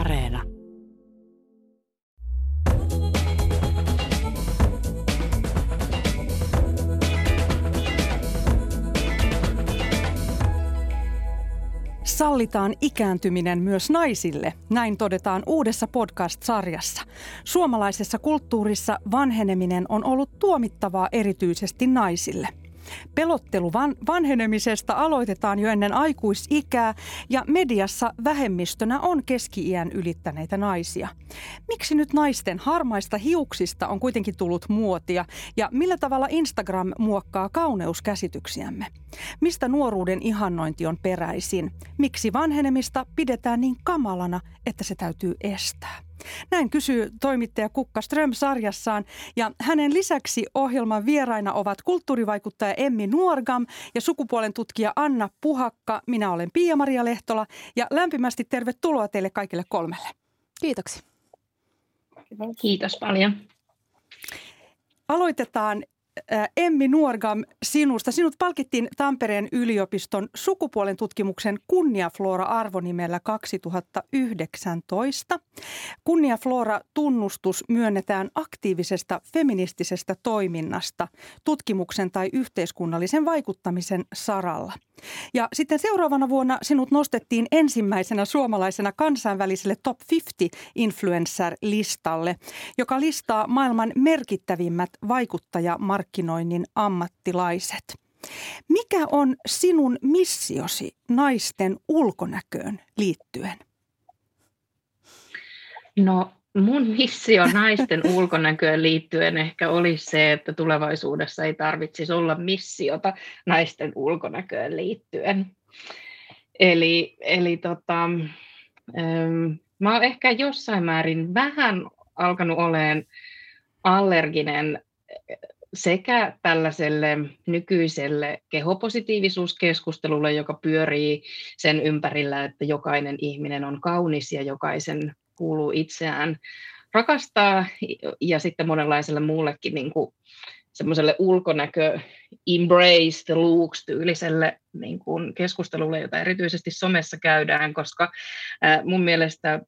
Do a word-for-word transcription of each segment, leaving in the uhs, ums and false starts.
Areena. Sallitaan ikääntyminen myös naisille, näin todetaan uudessa podcast-sarjassa. Suomalaisessa kulttuurissa vanheneminen on ollut tuomittavaa erityisesti naisille. Pelottelu van- vanhenemisesta aloitetaan jo ennen aikuisikää ja mediassa vähemmistönä on keski-iän ylittäneitä naisia. Miksi nyt naisten harmaista hiuksista on kuitenkin tullut muotia ja millä tavalla Instagram muokkaa kauneuskäsityksiämme? Mistä nuoruuden ihannointi on peräisin? Miksi vanhenemista pidetään niin kamalana, että se täytyy estää? Näin kysyy toimittaja Kukka Ström sarjassaan ja hänen lisäksi ohjelman vieraina ovat kulttuurivaikuttaja Emmi Nuorgam ja sukupuolen tutkija Anna Puhakka. Minä olen Pia-Maria Lehtola ja lämpimästi tervetuloa teille kaikille kolmelle. Kiitoksia. Kiitos paljon. Aloitetaan. Emmi Nuorgam, sinusta. Sinut palkittiin Tampereen yliopiston sukupuolen tutkimuksen Kunniaflora-arvonimellä kaksituhattayhdeksäntoista. Kunniaflora-tunnustus myönnetään aktiivisesta feministisestä toiminnasta tutkimuksen tai yhteiskunnallisen vaikuttamisen saralla. Ja sitten seuraavana vuonna sinut nostettiin ensimmäisenä suomalaisena kansainväliselle Top viisikymmentä-influencer-listalle, joka listaa maailman merkittävimmät vaikuttajamarkkinoinnin ammattilaiset. Mikä on sinun missiosi naisten ulkonäköön liittyen? No mun missio naisten ulkonäköön liittyen ehkä olisi se, että tulevaisuudessa ei tarvitsisi olla missiota naisten ulkonäköön liittyen. Eli, eli tota, ähm, mä oon ehkä jossain määrin vähän alkanut oleen allerginen sekä tällaiselle nykyiselle kehopositiivisuuskeskustelulle, joka pyörii sen ympärillä, että jokainen ihminen on kaunis ja jokaisen kuuluu itseään rakastaa, ja sitten monenlaiselle muullekin niin kuin semmoiselle ulkonäkö embrace the looks -tyyliselle niin kuin keskustelulle, jota erityisesti somessa käydään, koska mun mielestä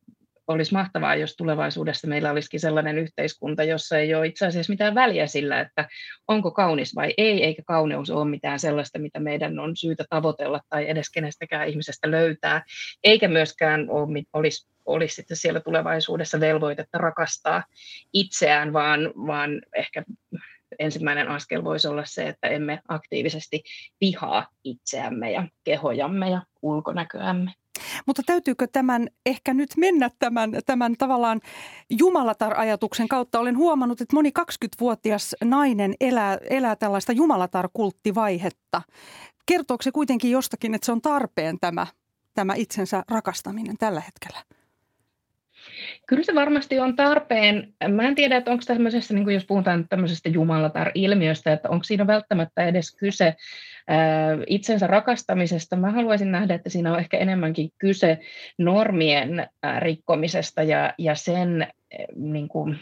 olisi mahtavaa, jos tulevaisuudessa meillä olisikin sellainen yhteiskunta, jossa ei ole itse asiassa mitään väliä sillä, että onko kaunis vai ei, eikä kauneus ole mitään sellaista, mitä meidän on syytä tavoitella tai edes kenestäkään ihmisestä löytää, eikä myöskään ole, olisi, olisi sitten siellä tulevaisuudessa velvoitetta rakastaa itseään, vaan, vaan ehkä ensimmäinen askel voisi olla se, että emme aktiivisesti vihaa itseämme ja kehojamme ja ulkonäköämme. Mutta täytyykö tämän ehkä nyt mennä tämän, tämän tavallaan jumalatar-ajatuksen kautta? Olen huomannut, että moni kaksikymmentävuotias nainen elää, elää tällaista jumalatar-kulttivaihetta. Kertooko se kuitenkin jostakin, että se on tarpeen tämä, tämä itsensä rakastaminen tällä hetkellä? Kyllä se varmasti on tarpeen. Mä en tiedä, että onko tämmöisessä, niin jos puhutaan tämmöisestä jumalatar-ilmiöstä, että onko siinä välttämättä edes kyse itsensä rakastamisesta. Mä haluaisin nähdä, että siinä on ehkä enemmänkin kyse normien rikkomisesta ja, ja sen niin kuin,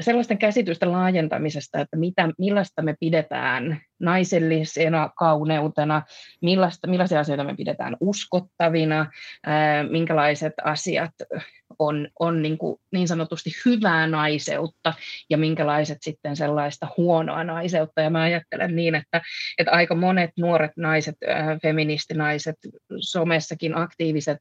sellaisten käsitysten laajentamisesta, että mitä, millaista me pidetään naisellisena kauneutena, millaista, millaisia asioita me pidetään uskottavina, minkälaiset asiat on, on niin kuin niin sanotusti hyvää naiseutta ja minkälaiset sitten sellaista huonoa naiseutta. Ja mä ajattelen niin, että, että aika monet nuoret naiset, feministinaiset, somessakin aktiiviset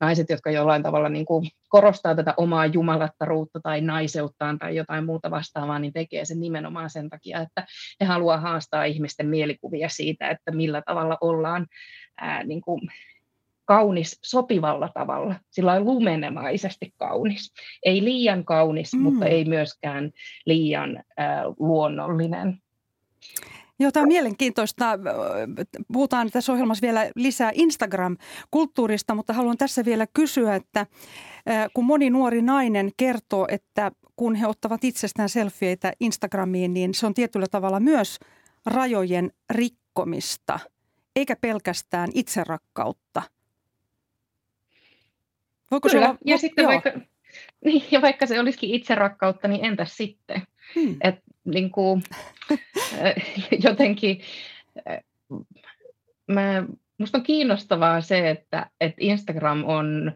naiset, jotka jollain tavalla niin kuin korostaa tätä omaa jumalattaruutta tai naiseuttaan tai jotain muuta vastaavaa, niin tekee sen nimenomaan sen takia, että he haluaa haastaa ihmisten mielikuvia siitä, että millä tavalla ollaan ää, niin kuin kaunis sopivalla tavalla, sillä lumenemaisesti kaunis. Ei liian kaunis, mm. mutta ei myöskään liian ää, luonnollinen. Joo, tämä on mielenkiintoista. Puhutaan tässä ohjelmassa vielä lisää Instagram-kulttuurista, mutta haluan tässä vielä kysyä, että kun moni nuori nainen kertoo, että kun he ottavat itsestään selfieitä Instagramiin, niin se on tietyllä tavalla myös rajojen rikkomista, eikä pelkästään itserakkautta. Voiko Kyllä, olla... ja, sitten vaikka, ja vaikka se olisikin itserakkautta, niin entäs sitten? Hmm. Et, niin kuin, jotenkin mä, musta on kiinnostavaa se, että, että Instagram on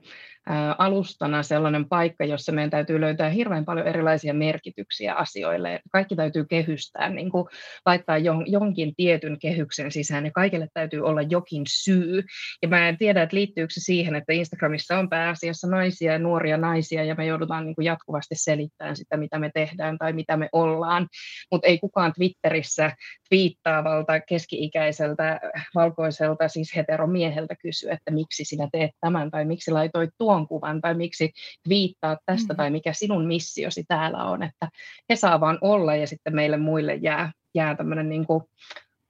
alustana sellainen paikka, jossa meidän täytyy löytää hirveän paljon erilaisia merkityksiä asioille. Kaikki täytyy kehystää, niin kuin laittaa jonkin tietyn kehyksen sisään, ja kaikille täytyy olla jokin syy. Ja mä en tiedä, että liittyykö se siihen, että Instagramissa on pääasiassa naisia ja nuoria naisia, ja me joudutaan niin kuin jatkuvasti selittämään sitä, mitä me tehdään tai mitä me ollaan. Mutta ei kukaan Twitterissä twiittaavalta, keski-ikäiseltä, valkoiselta, siis heteromieheltä kysy, että miksi sinä teet tämän, tai miksi laitoit tuon kuvan, tai miksi twiittaat tästä, mm. tai mikä sinun missiosi täällä on. Että he saa vaan olla, ja sitten meille muille jää, jää tämmöinen niin kuin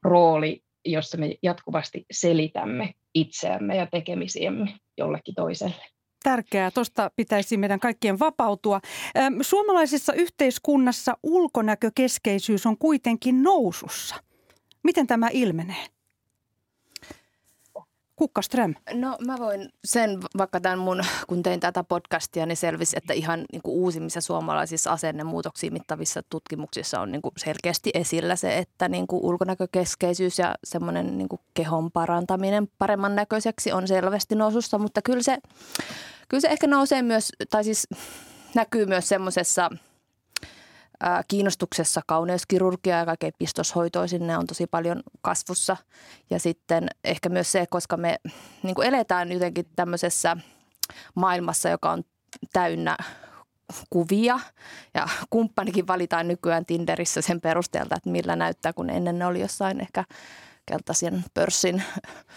rooli, jossa me jatkuvasti selitämme itseämme ja tekemisiämme jollekin toiselle. Tärkeää. Tuosta pitäisi meidän kaikkien vapautua. Suomalaisessa yhteiskunnassa ulkonäkökeskeisyys on kuitenkin nousussa. Miten tämä ilmenee? Kukka Ström. No mä voin sen, vaikka tämän mun, kun tein tätä podcastia, niin selvisi, että ihan niin kuin uusimmissa suomalaisissa asennemuutoksia mittavissa tutkimuksissa on niin kuin selkeästi esillä se, että niin kuin ulkonäkökeskeisyys ja semmoinen niin kuin kehon parantaminen paremman näköiseksi on selvästi nousussa, mutta kyllä se, kyllä se ehkä nousee myös, tai siis näkyy myös semmoisessa kiinnostuksessa kauneuskirurgia ja kaikkein pistoshoitoisin, ne on tosi paljon kasvussa. Ja sitten ehkä myös se, koska me niin kuin eletään jotenkin tämmöisessä maailmassa, joka on täynnä kuvia. Ja kumppanikin valitaan nykyään Tinderissä sen perusteelta, että millä näyttää, kun ennen ne oli jossain ehkä keltaisen pörssin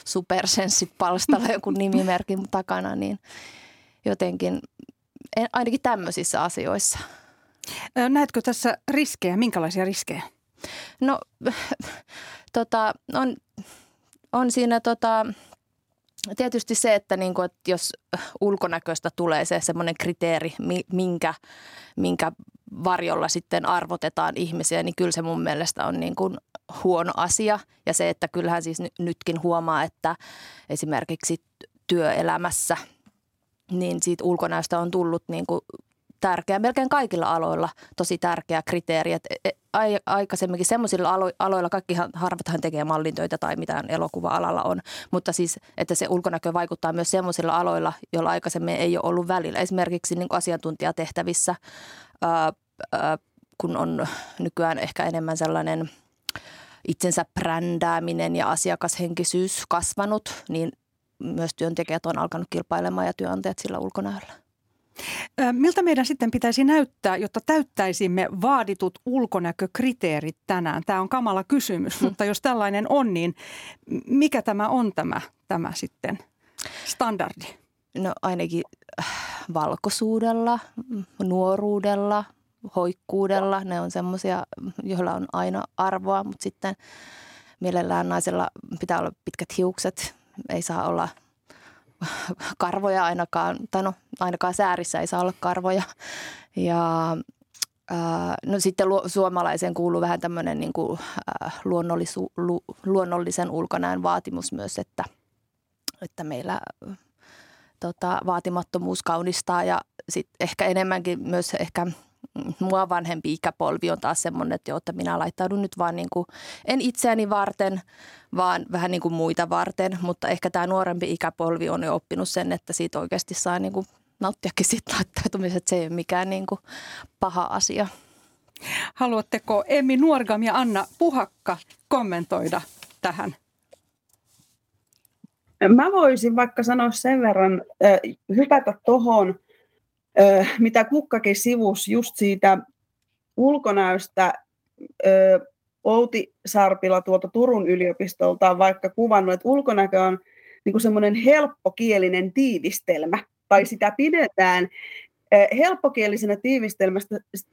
supersenssipalstalla joku nimimerkin takana. Niin jotenkin, ainakin tämmöisissä asioissa. Näetkö tässä riskejä? Minkälaisia riskejä? No tota, on, on siinä tota, tietysti se, että, niinku, että jos ulkonäköistä tulee se semmoinen kriteeri, minkä, minkä varjolla sitten arvotetaan ihmisiä, niin kyllä se mun mielestä on niinku huono asia. Ja se, että kyllähän siis nytkin huomaa, että esimerkiksi työelämässä niin siitä ulkonäöstä on tullut niinku tärkeä, melkein kaikilla aloilla tosi tärkeä kriteeri. Et aikaisemminkin semmoisilla aloilla kaikki harvathan tekee mallintöitä tai mitään elokuva-alalla on, mutta siis, että se ulkonäkö vaikuttaa myös semmoisilla aloilla, joilla aikaisemmin ei ole ollut välillä. Esimerkiksi niin kuin asiantuntijatehtävissä, ää, ää, kun on nykyään ehkä enemmän sellainen itsensä brändääminen ja asiakashenkisyys kasvanut, niin myös työntekijät on alkanut kilpailemaan ja työnantajat sillä ulkonäöllä. Miltä meidän sitten pitäisi näyttää, jotta täyttäisimme vaaditut ulkonäkökriteerit tänään? Tämä on kamala kysymys, mutta jos tällainen on, niin mikä tämä on tämä, tämä sitten standardi? No ainakin valkoisuudella, nuoruudella, hoikkuudella. Ne on semmoisia, joilla on aina arvoa, mutta sitten mielellään naisella pitää olla pitkät hiukset, ei saa olla karvoja ainakaan, tai no ainakaan säärissä ei saa olla karvoja. Ja ää, no sitten lu, suomalaiseen kuuluu vähän tämmöinen niin kuin, ää, luonnollisu, lu, luonnollisen ulkonäön vaatimus myös, että, että meillä ä, tota, vaatimattomuus kaunistaa. Ja sitten ehkä enemmänkin myös ehkä mua vanhempi ikäpolvi on taas semmoinen, että, jo, että minä laittaudun nyt vaan niin kuin, en itseäni varten, vaan vähän niin kuin muita varten. Mutta ehkä tämä nuorempi ikäpolvi on jo oppinut sen, että siitä oikeasti saa niin kuin nauttiakin siitä laittautumisesta, että se ei ole mikään niin kuin paha asia. Haluatteko Emmi Nuorgam ja Anna Puhakka kommentoida tähän? Mä voisin vaikka sanoa sen verran, äh, hypätä tohon. Ö, mitä Kukkakin sivusi just siitä ulkonäöstä, ö, Outi Sarpila tuolta Turun yliopistolta on vaikka kuvannut, että ulkonäkö on niin kuin semmoinen helppokielinen tiivistelmä, tai sitä pidetään ö, helppokielisenä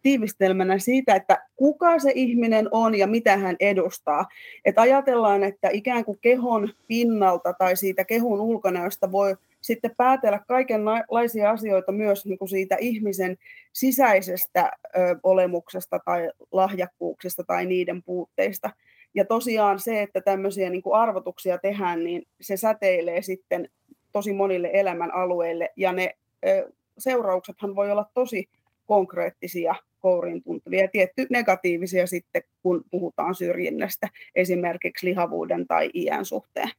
tiivistelmänä siitä, että kuka se ihminen on ja mitä hän edustaa. Et ajatellaan, että ikään kuin kehon pinnalta tai siitä kehon ulkonäöstä voi sitten päätellä kaikenlaisia asioita myös niin kuin siitä ihmisen sisäisestä ö, olemuksesta tai lahjakkuuksista tai niiden puutteista. Ja tosiaan se, että tämmöisiä niin kuin arvotuksia tehdään, niin se säteilee sitten tosi monille elämän alueille. Ja ne ö, seurauksethan voi olla tosi konkreettisia, kouriin tuntuvia, tietty negatiivisia sitten, kun puhutaan syrjinnästä, esimerkiksi lihavuuden tai iän suhteen.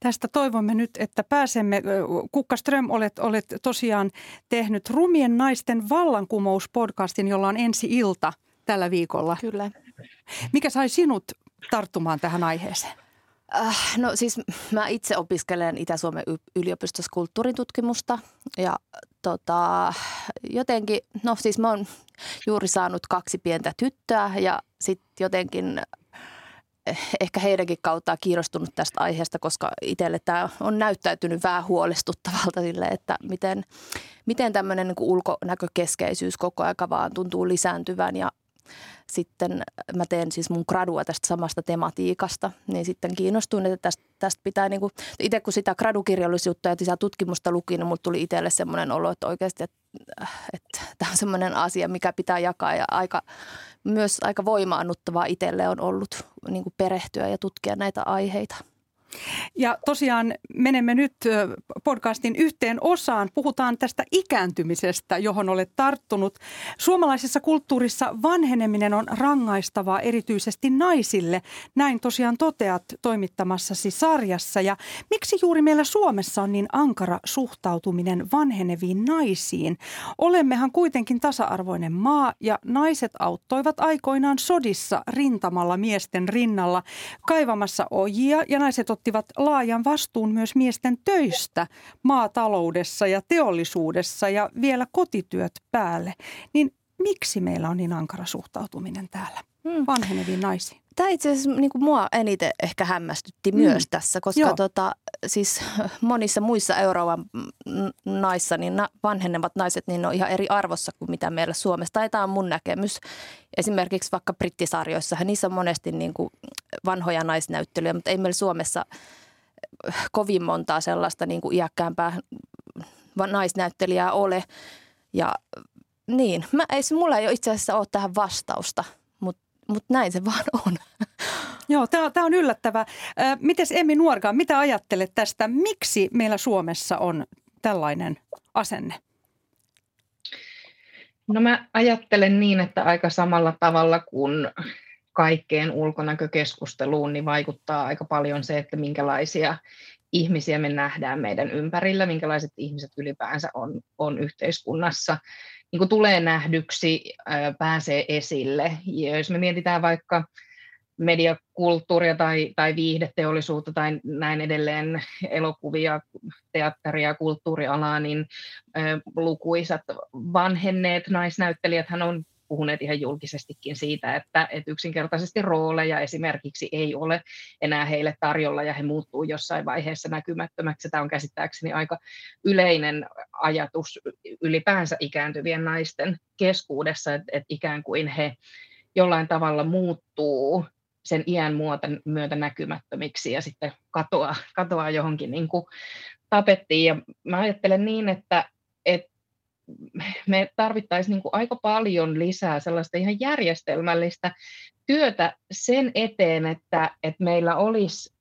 Tästä toivomme nyt, että pääsemme. Kukka Ström, olet, olet tosiaan tehnyt Rumien naisten vallankumous-podcastin, jolla on ensi ilta tällä viikolla. Kyllä. Mikä sai sinut tarttumaan tähän aiheeseen? Äh, no siis mä itse opiskelen Itä-Suomen yliopistossa kulttuuritutkimusta ja tota, jotenkin, no siis mä oon juuri saanut kaksi pientä tyttöä ja sitten jotenkin ehkä heidänkin kauttaan kiinnostunut tästä aiheesta, koska itselle tämä on näyttäytynyt vähän huolestuttavalta sille, että miten, miten tämmöinen niin kuin ulkonäkökeskeisyys koko aika vaan tuntuu lisääntyvän ja sitten mä teen siis mun gradua tästä samasta tematiikasta, niin sitten kiinnostuin, että tästä, tästä pitää niin kuin, itse kun sitä gradukirjallisuutta ja sitä tutkimusta luki, niin mulle tuli itselle semmoinen olo, että oikeasti, että, että tämä on semmoinen asia, mikä pitää jakaa ja aika, myös aika voimaannuttavaa itselle on ollut niin kuin perehtyä ja tutkia näitä aiheita. Ja tosiaan menemme nyt podcastin yhteen osaan. Puhutaan tästä ikääntymisestä, johon olet tarttunut. Suomalaisessa kulttuurissa vanheneminen on rangaistavaa erityisesti naisille. Näin tosiaan toteat toimittamassasi sarjassa. Ja miksi juuri meillä Suomessa on niin ankara suhtautuminen vanheneviin naisiin? Olemmehan kuitenkin tasa-arvoinen maa ja naiset auttoivat aikoinaan sodissa rintamalla miesten rinnalla kaivamassa ojia ja naiset ottivat laajan vastuun myös miesten töistä maataloudessa ja teollisuudessa ja vielä kotityöt päälle. Niin miksi meillä on niin ankara suhtautuminen täällä vanheneviin naisiin? Tämä itse asiassa niin kuin mua eniten ehkä hämmästytti mm. myös tässä, koska tota, siis monissa muissa Euroopan naissa niin vanhenevat naiset niin ne on ihan eri arvossa kuin mitä meillä Suomessa. Ja tämä on mun näkemys. Esimerkiksi vaikka brittisarjoissahan niissä on monesti niin kuin vanhoja naisnäyttelyjä, mutta ei meillä Suomessa kovin montaa sellaista niin kuin iäkkäämpää naisnäyttelijää ole. Ja niin, mä, ei, mulla ei itse asiassa ole tähän vastausta. Mutta näin se vaan on. Joo, tämä on yllättävää. Mites Emmi Nuorgam, mitä ajattelet tästä? Miksi meillä Suomessa on tällainen asenne? No mä ajattelen niin, että aika samalla tavalla kuin kaikkeen ulkonäkökeskusteluun, niin vaikuttaa aika paljon se, että minkälaisia ihmisiä me nähdään meidän ympärillä, minkälaiset ihmiset ylipäänsä on, on yhteiskunnassa. Niin kun tulee nähdyksi, pääsee esille. Ja jos me mietitään vaikka mediakulttuuria tai, tai viihdeteollisuutta tai näin edelleen, elokuvia, teatteria, kulttuurialaa, niin lukuisat vanhenneet naisnäyttelijäthän on puhuneet ihan julkisestikin siitä, että, että yksinkertaisesti rooleja esimerkiksi ei ole enää heille tarjolla ja he muuttuu jossain vaiheessa näkymättömäksi. Tämä on käsittääkseni aika yleinen ajatus ylipäänsä ikääntyvien naisten keskuudessa, että, että ikään kuin he jollain tavalla muuttuu sen iän myötä näkymättömiksi ja sitten katoaa, katoaa johonkin niin kuin tapettiin. Ja mä ajattelen niin, että, että me tarvittaisiin niin kuin aika paljon lisää sellaista ihan järjestelmällistä työtä sen eteen, että, että meillä olisi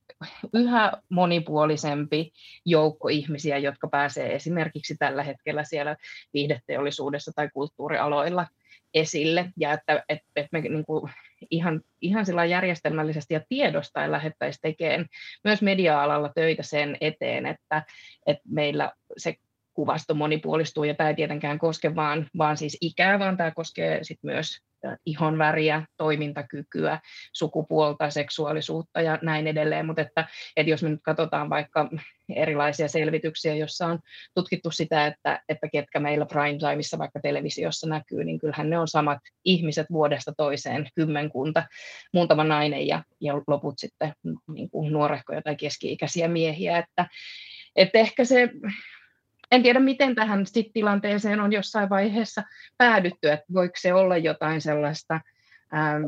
yhä monipuolisempi joukko ihmisiä, jotka pääsee esimerkiksi tällä hetkellä siellä viihdeteollisuudessa tai kulttuurialoilla esille. Ja että, että, että me niin kuin ihan, ihan sillä järjestelmällisesti ja tiedostaen lähdettäisiin tekemään myös media-alalla töitä sen eteen, että, että meillä se kuvasto monipuolistuu, ja tämä ei tietenkään koske vaan, vaan siis ikää, vaan tämä koskee sit myös ihonväriä, toimintakykyä, sukupuolta, seksuaalisuutta ja näin edelleen. Mutta että, että jos me nyt katsotaan vaikka erilaisia selvityksiä, joissa on tutkittu sitä, että, että ketkä meillä primetimeissa vaikka televisiossa näkyy, niin kyllähän ne on samat ihmiset vuodesta toiseen, kymmenkunta, muutama nainen ja, ja loput sitten niin kuin nuorehkoja tai keski-ikäisiä miehiä. Että, että ehkä se... En tiedä, miten tähän sit tilanteeseen on jossain vaiheessa päädytty, että voiko se olla jotain sellaista ähm,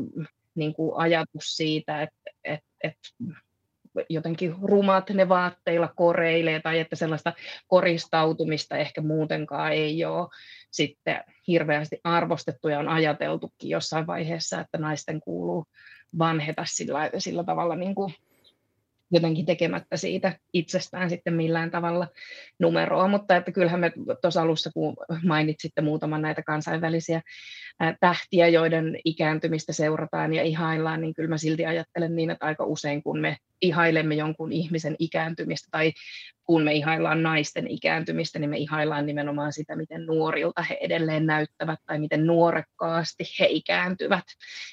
niin kuin ajatus siitä, että et, et jotenkin rumat ne vaatteilla koreilee tai että sellaista koristautumista ehkä muutenkaan ei ole sitten hirveästi arvostettu ja on ajateltukin jossain vaiheessa, että naisten kuuluu vanheta sillä, sillä tavalla niin kuin jotenkin tekemättä siitä itsestään sitten millään tavalla numeroa, mutta että kyllähän me tuossa alussa, kun mainitsitte muutaman näitä kansainvälisiä tähtiä, joiden ikääntymistä seurataan ja ihaillaan, niin kyllä mä silti ajattelen niin, että aika usein kun me ihailemme jonkun ihmisen ikääntymistä tai kun me ihaillaan naisten ikääntymistä, niin me ihaillaan nimenomaan sitä, miten nuorilta he edelleen näyttävät tai miten nuorekkaasti he ikääntyvät.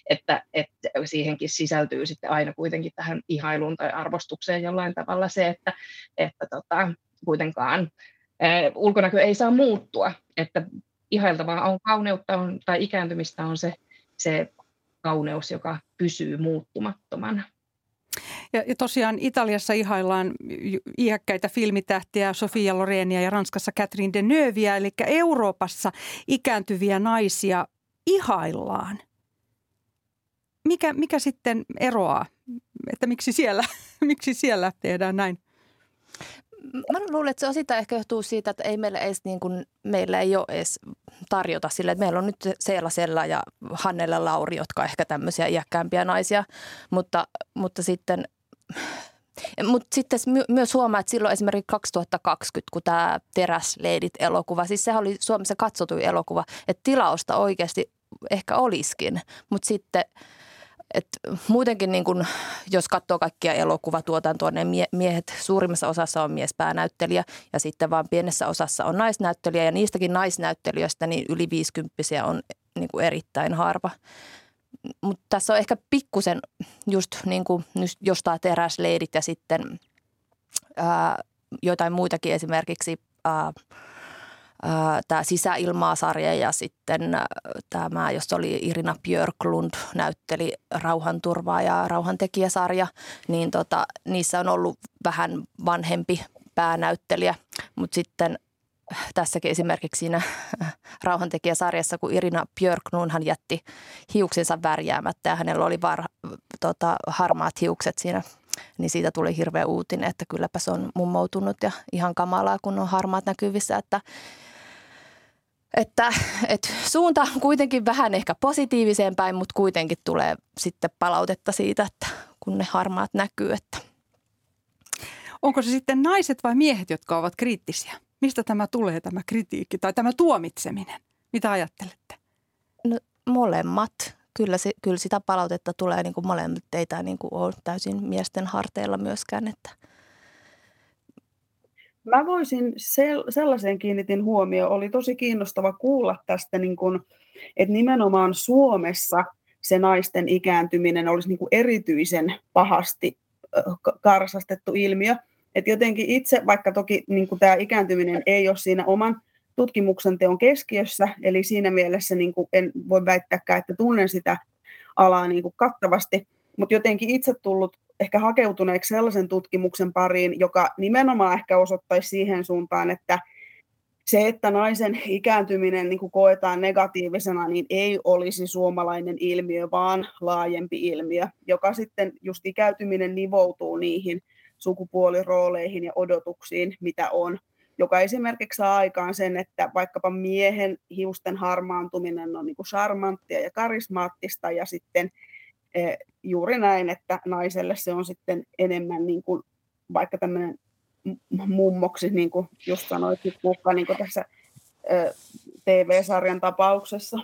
Että, että siihenkin sisältyy sitten aina kuitenkin tähän ihailuun tai arvostukseen jollain tavalla se, että, että tota, kuitenkaan eh, ulkonäkö ei saa muuttua. Että ihailtavaa on kauneutta on, tai ikääntymistä on se, se kauneus, joka pysyy muuttumattomana. Ja tosiaan Italiassa ihaillaan iäkkäitä filmitähtiä Sofia Lorenia ja Ranskassa Catherine Deneuveä, eli Euroopassa ikääntyviä naisia ihaillaan. Mikä, mikä sitten eroaa? Että miksi siellä, miksi siellä tehdään näin? Mä luulen, että se osittain ehkä johtuu siitä, että ei meillä, edes niin kuin, meillä ei ole edes tarjota sille, että meillä on nyt Seela Sella ja Hannella Lauri, jotka on ehkä tämmöisiä iäkkäämpiä naisia, mutta, mutta sitten, mut sitten myös huomaa, että silloin esimerkiksi kaksituhattakaksikymmentä, kun tämä Teräsleidit-elokuva, siis sehän oli Suomessa katsotuin elokuva, että tilausta oikeasti ehkä olisikin, mutta sitten... Et muutenkin, niin kun, jos katsoo kaikkia elokuvatuotantoa, ne mie- miehet suurimmassa osassa on miespäänäyttelijä ja sitten vaan pienessä osassa on naisnäyttelijä. Ja niistäkin naisnäyttelijöistä niin yli viisikymppisiä on niin kun erittäin harva. Mutta tässä on ehkä pikkusen just niin kuin jostain Teräsleidit ja sitten ää, jotain muitakin esimerkiksi ää, tämä Sisäilmaa-sarja ja sitten tämä, jossa oli Irina Björklund, näytteli Rauhanturvaa ja Rauhantekijä-sarja, niin tota, niissä on ollut vähän vanhempi päänäyttelijä, mutta sitten tässäkin esimerkiksi siinä Rauhantekijä-sarjassa, kun Irina Björklund hän jätti hiuksensa värjäämättä ja hänellä oli var, tota, harmaat hiukset siinä, niin siitä tuli hirveä uutinen, että kylläpä se on mummoutunut ja ihan kamalaa, kun on harmaat näkyvissä, että Että, että suunta on kuitenkin vähän ehkä positiiviseen päin, mutta kuitenkin tulee sitten palautetta siitä, että kun ne harmaat näkyy. Että. Onko se sitten naiset vai miehet, jotka ovat kriittisiä? Mistä tämä tulee, tämä kritiikki tai tämä tuomitseminen? Mitä ajattelette? No, molemmat. Kyllä, se, kyllä sitä palautetta tulee niin kuin molemmat. Ei tämä niin kuin ole täysin miesten harteilla myöskään, että... Mä voisin, sellaiseen kiinnitin huomioon, oli tosi kiinnostava kuulla tästä, niin kun, että nimenomaan Suomessa se naisten ikääntyminen olisi niin kun erityisen pahasti karsastettu ilmiö. Että jotenkin itse, vaikka toki niin kun tämä ikääntyminen ei ole siinä oman tutkimuksen teon keskiössä, eli siinä mielessä niin kun en voi väittääkään, että tunnen sitä alaa niin kun kattavasti, mutta jotenkin itse tullut ehkä hakeutuneeksi sellaisen tutkimuksen pariin, joka nimenomaan ehkä osoittaisi siihen suuntaan, että se, että naisen ikääntyminen niin kuin koetaan negatiivisena, niin ei olisi suomalainen ilmiö, vaan laajempi ilmiö, joka sitten just ikääntyminen nivoutuu niihin sukupuolirooleihin ja odotuksiin, mitä on, joka esimerkiksi saa aikaan sen, että vaikkapa miehen hiusten harmaantuminen on niin kuin charmanttia ja karismaattista ja sitten juuri näin, että naiselle se on sitten enemmän niin kuin, vaikka tämmöinen mummoksi, niin kuin just sanoit, Kukka, niin kuin tässä T V-sarjan tapauksessa.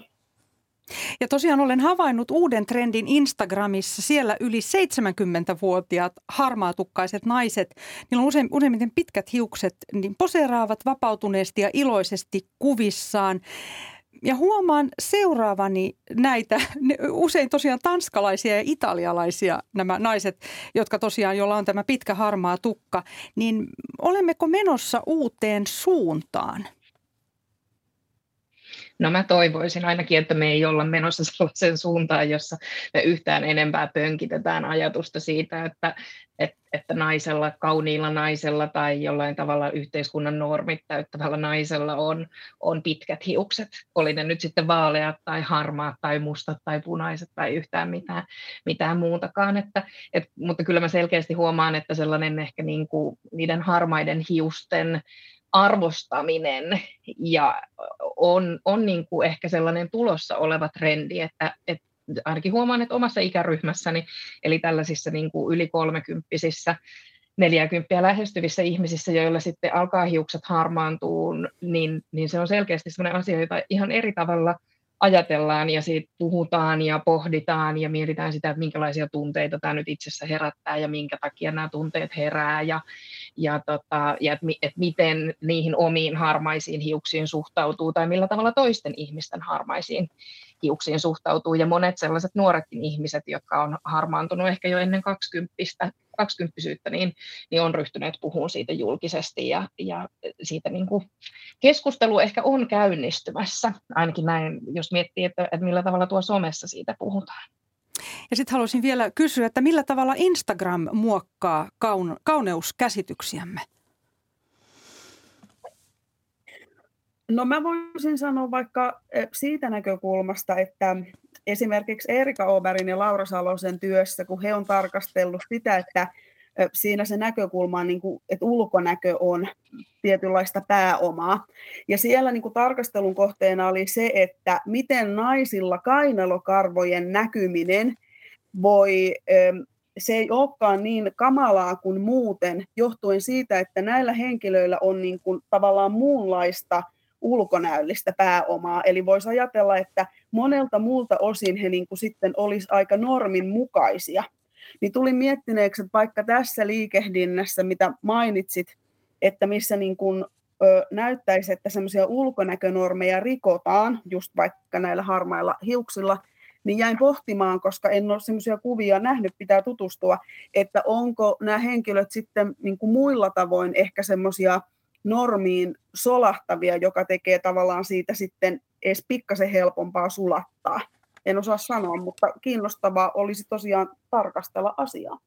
Ja tosiaan olen havainnut uuden trendin Instagramissa. Siellä yli seitsemänkymmentävuotiaat harmaatukkaiset naiset, niillä on useimmiten pitkät hiukset, niin poseeraavat vapautuneesti ja iloisesti kuvissaan. Ja huomaan seuraavani näitä, usein tosiaan tanskalaisia ja italialaisia nämä naiset, jotka tosiaan, jolla on tämä pitkä harmaa tukka, niin olemmeko menossa uuteen suuntaan? No mä toivoisin ainakin, että me ei olla menossa sellaiseen suuntaan, jossa me yhtään enempää pönkitetään ajatusta siitä, että, että, että naisella, kauniilla naisella tai jollain tavalla yhteiskunnan normit täyttävällä naisella on, on pitkät hiukset. Oli ne nyt sitten vaaleat tai harmaat tai mustat tai punaiset tai yhtään mitään, mitään muutakaan. Että, et, mutta kyllä mä selkeästi huomaan, että sellainen ehkä niin kuin niiden harmaiden hiusten arvostaminen ja on, on niin kuin ehkä sellainen tulossa oleva trendi, että, että ainakin huomaan, että omassa ikäryhmässäni, eli tällaisissa niin kuin yli kolmekymppisissä, neljäkymppiä lähestyvissä ihmisissä, joilla sitten alkaa hiukset harmaantua, niin, niin se on selkeästi sellainen asia, jota ihan eri tavalla ajatellaan ja siitä puhutaan ja pohditaan ja mietitään sitä, että minkälaisia tunteita tämä nyt itsessä herättää ja minkä takia nämä tunteet herää ja, ja, tota, ja että et miten niihin omiin harmaisiin hiuksiin suhtautuu tai millä tavalla toisten ihmisten harmaisiin hiuksiin suhtautuu. Ja monet sellaiset nuoretkin ihmiset, jotka on harmaantunut ehkä jo ennen kaksikymppisyyttä, niin, niin on ryhtyneet puhumaan siitä julkisesti ja, ja siitä niin kuin keskustelu ehkä on käynnistymässä, ainakin näin, jos miettii, että, että millä tavalla tuo somessa siitä puhutaan. Ja sitten haluaisin vielä kysyä, että millä tavalla Instagram muokkaa kaun, kauneuskäsityksiämme? No mä voisin sanoa vaikka siitä näkökulmasta, että esimerkiksi Erika Åbergin ja Laura Salosen työssä, kun he on tarkastellut sitä, että siinä se näkökulma on, niin kuin, että ulkonäkö on tietynlaista pääomaa. Ja siellä niin kuin tarkastelun kohteena oli se, että miten naisilla kainalokarvojen näkyminen voi, se ei olekaan niin kamalaa kuin muuten, johtuen siitä, että näillä henkilöillä on niin kuin tavallaan muunlaista ulkonäöllistä pääomaa. Eli voisi ajatella, että monelta muulta osin he niin kuin sitten olisi aika normin mukaisia. Niin tulin miettineeksi, että vaikka tässä liikehdinnässä, mitä mainitsit, että missä niin kuin, ö, näyttäisi, että semmoisia ulkonäkönormeja rikotaan, just vaikka näillä harmailla hiuksilla, niin jäin pohtimaan, koska en ole semmoisia kuvia nähnyt, pitää tutustua, että onko nämä henkilöt sitten niin kuin muilla tavoin ehkä semmoisia normiin solahtavia, joka tekee tavallaan siitä sitten edes pikkasen helpompaa sulattaa. En osaa sanoa, mutta kiinnostavaa olisi tosiaan tarkastella asiaa.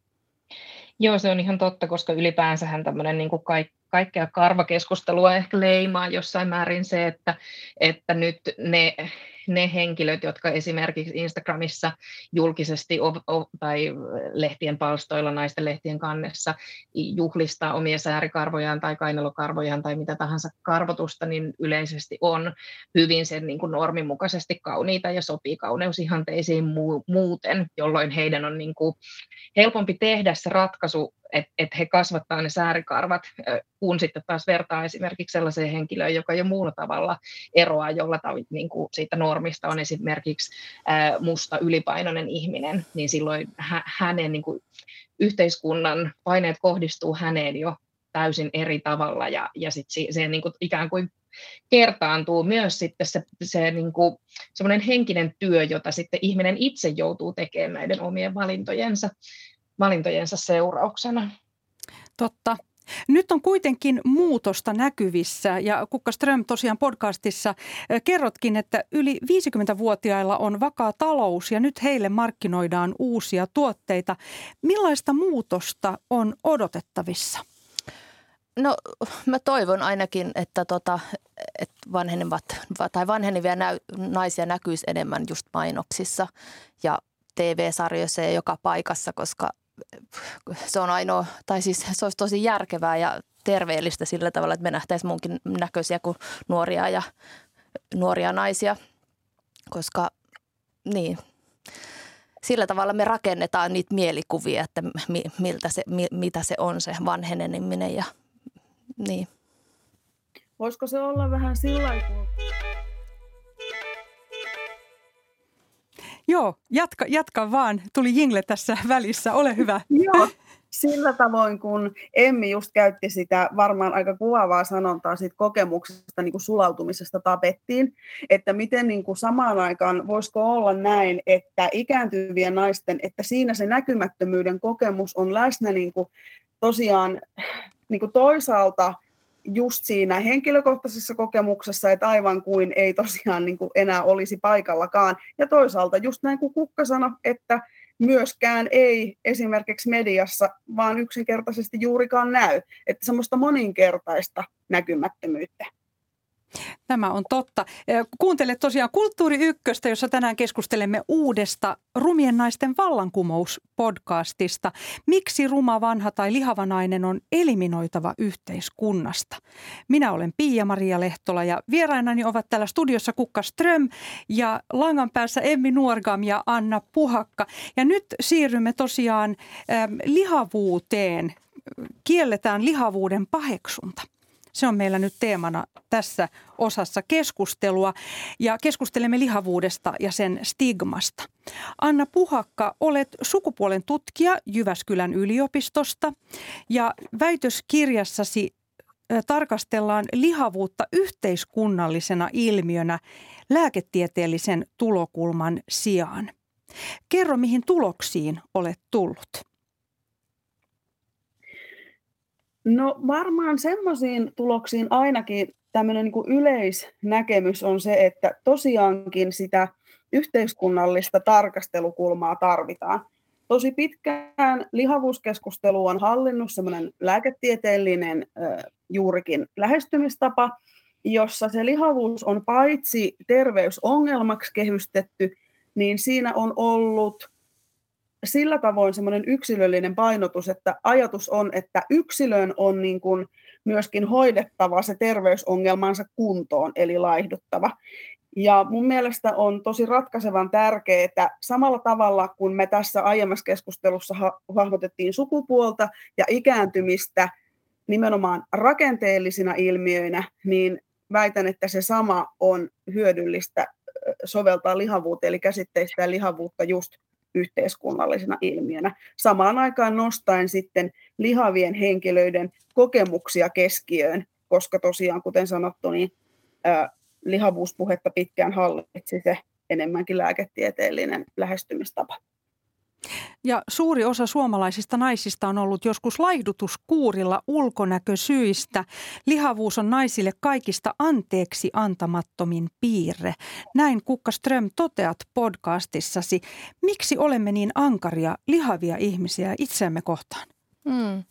Joo, se on ihan totta, koska ylipäänsähän tämmöinen niin kuin kaikkea karvakeskustelua ehkä leimaa jossain määrin se, että, että nyt ne, ne henkilöt, jotka esimerkiksi Instagramissa julkisesti o, o, tai lehtien palstoilla, naisten lehtien kannessa juhlistaa omia säärikarvojaan tai kainalokarvojaan tai mitä tahansa karvotusta, niin yleisesti on hyvin sen niin kuin normin mukaisesti kauniita ja sopii kauneusihanteisiin muuten, jolloin heidän on niin kuin helpompi tehdä se ratkaisu, että et he kasvattaa ne säärikarvat, kun sitten taas vertaa esimerkiksi sellaiseen henkilöön, joka jo muulla tavalla eroaa, jolla niin kuin siitä normista on esimerkiksi ää, musta ylipainoinen ihminen, niin silloin hä- hänen niin kuin yhteiskunnan paineet kohdistuu häneen jo täysin eri tavalla, ja, ja sitten se niin kuin ikään kuin kertaantuu myös sitten se, se niin kuin semmoinen henkinen työ, jota sitten ihminen itse joutuu tekemään näiden omien valintojensa. valintojensa seurauksena. Totta. Nyt on kuitenkin muutosta näkyvissä ja Kukka Ström tosiaan podcastissa kerrotkin, että yli viisikymmentävuotiailla on vakaa talous ja nyt heille markkinoidaan uusia tuotteita. Millaista muutosta on odotettavissa? No mä toivon ainakin, että, tota, että vanhenevat tai vanhenevia naisia näkyisi enemmän just mainoksissa ja T V-sarjoissa ja joka paikassa, koska se on ainoa, tai siis se olisi tosi järkevää ja terveellistä sillä tavalla, että me nähtäisiin muunkin näköisiä kuin nuoria ja nuoria naisia, koska niin, sillä tavalla me rakennetaan niitä mielikuvia, että miltä se, mitä se on se vanheneminen ja niin. Voisiko se olla vähän sillä kuin... Joo, jatka, jatka vaan. Tuli jingle tässä välissä. Ole hyvä. Joo, sillä tavoin kun Emmi just käytti sitä varmaan aika kuvaavaa sanontaa siitä kokemuksesta, niin kuin sulautumisesta tapettiin, että miten niin kuin samaan aikaan voisiko olla näin, että ikääntyvien naisten, että siinä se näkymättömyyden kokemus on läsnä niin kuin tosiaan niin kuin toisaalta just siinä henkilökohtaisessa kokemuksessa, että aivan kuin ei tosiaan niin kuin enää olisi paikallakaan. Ja toisaalta just näin kuin Kukka sanoi, että myöskään ei esimerkiksi mediassa, vaan yksinkertaisesti juurikaan näy. Että semmoista moninkertaista näkymättömyyttä. Tämä on totta. Kuuntele tosiaan Kulttuuri Ykköstä, jossa tänään keskustelemme uudesta Rumien naisten vallankumous-podcastista. Miksi ruma, vanha tai lihava nainen on eliminoitava yhteiskunnasta? Minä olen Pia-Maria Lehtola ja vierainani ovat täällä studiossa Kukka Ström ja langan päässä Emmi Nuorgam ja Anna Puhakka. Ja nyt siirrymme tosiaan ähm, lihavuuteen. Kielletään lihavuuden paheksunta. Se on meillä nyt teemana tässä osassa keskustelua ja keskustelemme lihavuudesta ja sen stigmasta. Anna Puhakka, olet sukupuolen tutkija Jyväskylän yliopistosta ja väitöskirjassasi tarkastellaan lihavuutta yhteiskunnallisena ilmiönä lääketieteellisen tulokulman sijaan. Kerro, mihin tuloksiin olet tullut? No varmaan semmoisiin tuloksiin ainakin tämmöinen niin kuin yleisnäkemys on se, että tosiaankin sitä yhteiskunnallista tarkastelukulmaa tarvitaan. Tosi pitkään lihavuuskeskustelu on hallinnut semmoinen lääketieteellinen juurikin lähestymistapa, jossa se lihavuus on paitsi terveysongelmaksi kehystetty, niin siinä on ollut sillä tavoin semmoinen yksilöllinen painotus, että ajatus on, että yksilön on niin kuin myöskin hoidettava se terveysongelmansa kuntoon, eli laihduttava. Ja mun mielestä on tosi ratkaisevan tärkeää, että samalla tavalla kun me tässä aiemmassa keskustelussa hahmotettiin sukupuolta ja ikääntymistä nimenomaan rakenteellisina ilmiöinä, niin väitän, että se sama on hyödyllistä soveltaa lihavuuteen, eli käsitteistä lihavuutta just yhteiskunnallisena ilmiönä. Samaan aikaan nostaen sitten lihavien henkilöiden kokemuksia keskiöön, koska tosiaan, kuten sanottu, niin äh, lihavuuspuhetta pitkään hallitsi se enemmänkin lääketieteellinen lähestymistapa. Ja suuri osa suomalaisista naisista on ollut joskus laihdutuskuurilla ulkonäkösyistä. Lihavuus on naisille kaikista anteeksi antamattomin piirre. Näin Kukka Ström toteat podcastissasi. Miksi olemme niin ankaria, lihavia ihmisiä itseämme kohtaan? Mm.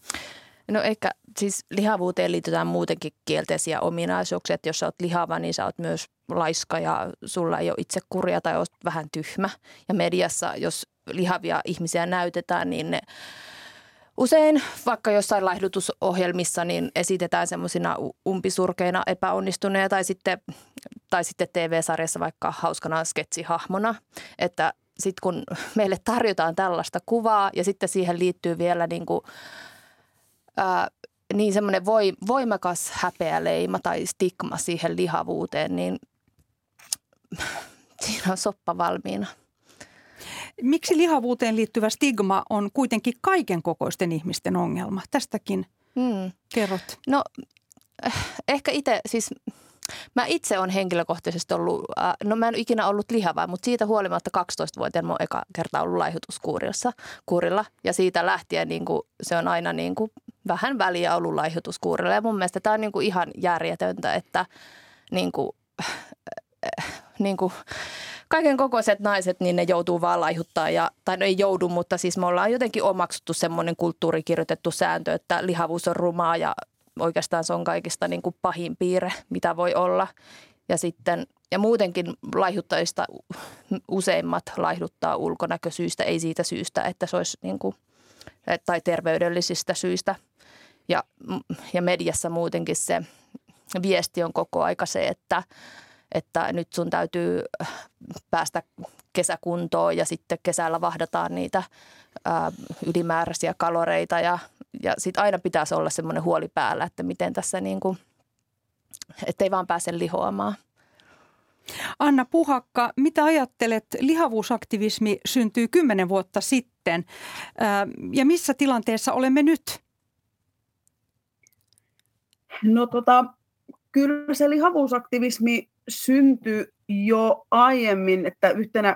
No ehkä siis lihavuuteen liitetään muutenkin kielteisiä ominaisuuksia, että jos sä oot lihava, niin sä oot myös laiska ja sulla ei ole itsekuria tai oot vähän tyhmä. Ja mediassa, jos lihavia ihmisiä näytetään, niin ne usein vaikka jossain laihdutusohjelmissa niin esitetään semmoisina umpisurkeina epäonnistuneita tai sitten, tai sitten T V-sarjassa vaikka hauskana sketsihahmona, että sitten kun meille tarjotaan tällaista kuvaa ja sitten siihen liittyy vielä niin kuin Äh, niin semmoinen voi, voimakas häpeäleima tai stigma siihen lihavuuteen, niin siinä on soppa valmiina. Miksi lihavuuteen liittyvä stigma on kuitenkin kaiken kokoisten ihmisten ongelma? Tästäkin hmm. kerrot. No ehkä itse, siis mä itse olen henkilökohtaisesti ollut, äh, no mä en ikinä ollut lihava, mutta siitä huolimatta kaksitoistavuotiaana mä oon eka kertaa ollut laihdutuskuurilla ja siitä lähtien niin kuin, se on aina niin kuin vähän väliä ollut laihdutuskuurilla ja mun mielestä tämä on niinku ihan järjetöntä, että niinku, äh, niinku, kaiken kokoiset naiset, niin ne joutuu vaan laihuttaa ja, tai no ei joudu, mutta siis me ollaan jotenkin omaksuttu semmoinen kulttuurikirjoitettu sääntö, että lihavuus on rumaa ja oikeastaan se on kaikista niinku pahin piirre, mitä voi olla. Ja sitten, ja muutenkin laihuttajista useimmat laihduttaa ulkonäkösyistä, ei siitä syystä, että se olisi niinku, tai terveydellisistä syistä. Ja, ja mediassa muutenkin se viesti on koko aika se, että, että nyt sun täytyy päästä kesäkuntoon ja sitten kesällä vahdataan niitä ää, ylimääräisiä kaloreita. Ja, ja sitten aina pitäisi olla semmoinen huoli päällä, että miten tässä niin kuin, ettei vaan pääse lihoamaan. Anna Puhakka, mitä ajattelet? Lihavuusaktivismi syntyi kymmenen vuotta sitten. Ja missä tilanteessa olemme nyt? No tota, kyllä se lihavuusaktivismi syntyi jo aiemmin, että yhtenä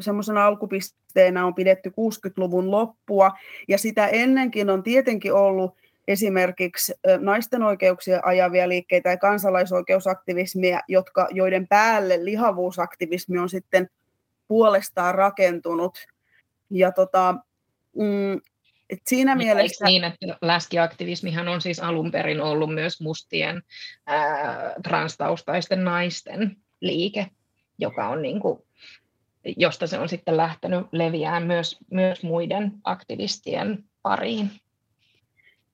semmoisena alkupisteenä on pidetty kuusikymmentäluvun loppua. Ja sitä ennenkin on tietenkin ollut esimerkiksi naisten oikeuksia ajavia liikkeitä ja kansalaisoikeusaktivismia, jotka, joiden päälle lihavuusaktivismi on sitten puolestaan rakentunut. Ja tota, mm, et siinä mielessä... Eikö niin, että läskiaktivismihan on siis alun perin ollut myös mustien ää, transtaustaisten naisten liike, joka on niin kuin, josta se on sitten lähtenyt leviään myös, myös muiden aktivistien pariin.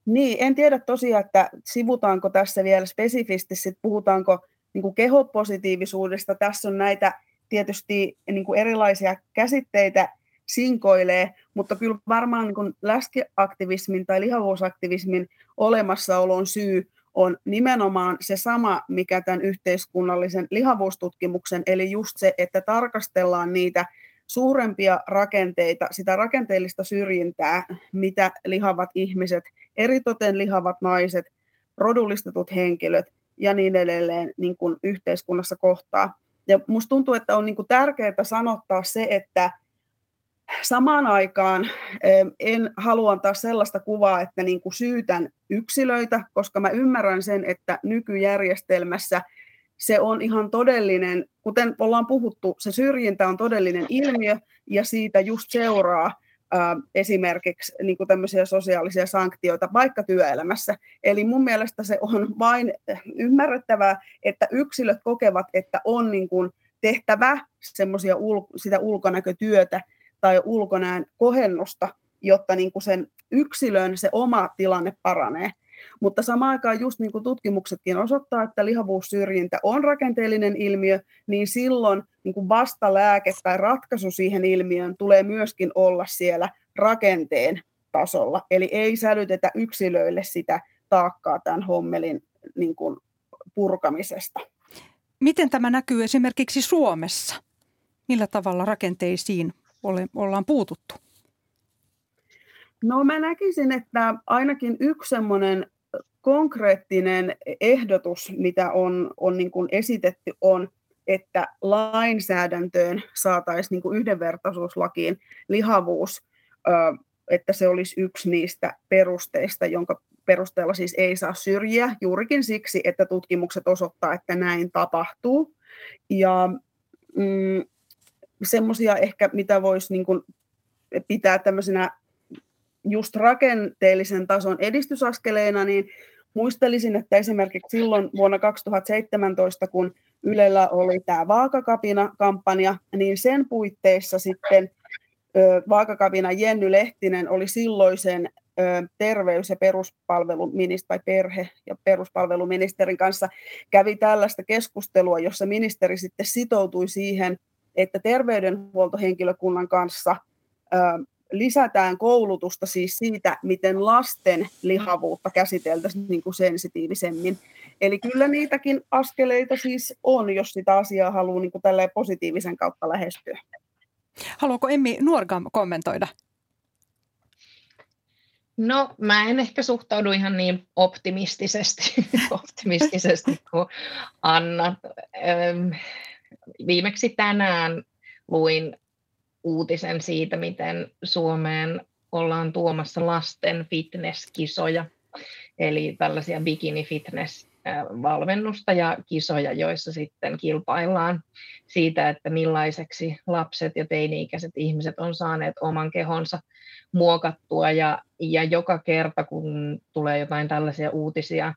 Niin, en tiedä tosiaan, että sivutaanko tässä vielä spesifisti, sit puhutaanko niin kuin kehopositiivisuudesta. Tässä on näitä tietysti niin kuin erilaisia käsitteitä sinkoilee, mutta kyllä varmaan niin kuin läskiaktivismin tai lihavuusaktivismin olemassaolon syy on nimenomaan se sama, mikä tämän yhteiskunnallisen lihavuustutkimuksen, eli just se, että tarkastellaan niitä suurempia rakenteita, sitä rakenteellista syrjintää, mitä lihavat ihmiset, eritoten lihavat naiset, rodullistetut henkilöt ja niin edelleen niin kuin yhteiskunnassa kohtaa. Ja musta tuntuu, että on niin kuin tärkeää sanottaa se, että samaan aikaan en halua antaa sellaista kuvaa, että niin kuin syytän yksilöitä, koska mä ymmärrän sen, että nykyjärjestelmässä se on ihan todellinen, kuten ollaan puhuttu, se syrjintä on todellinen ilmiö ja siitä just seuraa ää, esimerkiksi niin kuin tämmöisiä sosiaalisia sanktioita vaikka työelämässä. Eli mun mielestä se on vain ymmärrettävää, että yksilöt kokevat, että on niin kuin tehtävä semmoisia ul- sitä ulkonäkötyötä tai ulkonäön kohennusta, jotta niin kuin sen yksilön se oma tilanne paranee. Mutta samaan aikaan just niin kuin tutkimuksetkin osoittaa, että lihavuussyrjintä on rakenteellinen ilmiö, niin silloin niin kuin vastalääke tai ratkaisu siihen ilmiöön tulee myöskin olla siellä rakenteen tasolla. Eli ei sälytetä yksilöille sitä taakkaa tämän hommelin niin kuin purkamisesta. Miten tämä näkyy esimerkiksi Suomessa? Millä tavalla rakenteisiin ollaan puututtu? No mä näkisin, että ainakin yksi semmoinen konkreettinen ehdotus, mitä on, on niin kuin esitetty, on, että lainsäädäntöön saataisiin niin kuin yhdenvertaisuuslakiin lihavuus, että se olisi yksi niistä perusteista, jonka perusteella siis ei saa syrjiä, juurikin siksi, että tutkimukset osoittaa, että näin tapahtuu. Ja mm, semmoisia ehkä, mitä voisi niin kuin pitää tämmöisenä just rakenteellisen tason edistysaskeleina, niin muistelisin, että esimerkiksi silloin vuonna kaksituhattaseitsemäntoista, kun Ylellä oli tämä Vaakakapina-kampanja, niin sen puitteissa sitten ö, Vaakakapina Jenny Lehtinen oli silloisen ö, terveys- ja peruspalveluministeri, perhe- ja peruspalveluministerin kanssa kävi tällaista keskustelua, jossa ministeri sitten sitoutui siihen, että terveydenhuoltohenkilökunnan kanssa ö, lisätään koulutusta siis siitä, miten lasten lihavuutta käsiteltäisiin niin kuin sensitiivisemmin. Eli kyllä niitäkin askeleita siis on, jos sitä asiaa haluaa niin kuin tälleen positiivisen kautta lähestyä. Haluatko Emmi Nuorgam kommentoida? No, mä en ehkä suhtaudu ihan niin optimistisesti, optimistisesti kuin Anna. Viimeksi tänään luin uutisen siitä, miten Suomeen ollaan tuomassa lasten fitnesskisoja, eli tällaisia bikini-fitness-valmennusta ja kisoja, joissa sitten kilpaillaan siitä, että millaiseksi lapset ja teini-ikäiset ihmiset on saaneet oman kehonsa muokattua, ja, ja joka kerta, kun tulee jotain tällaisia uutisia,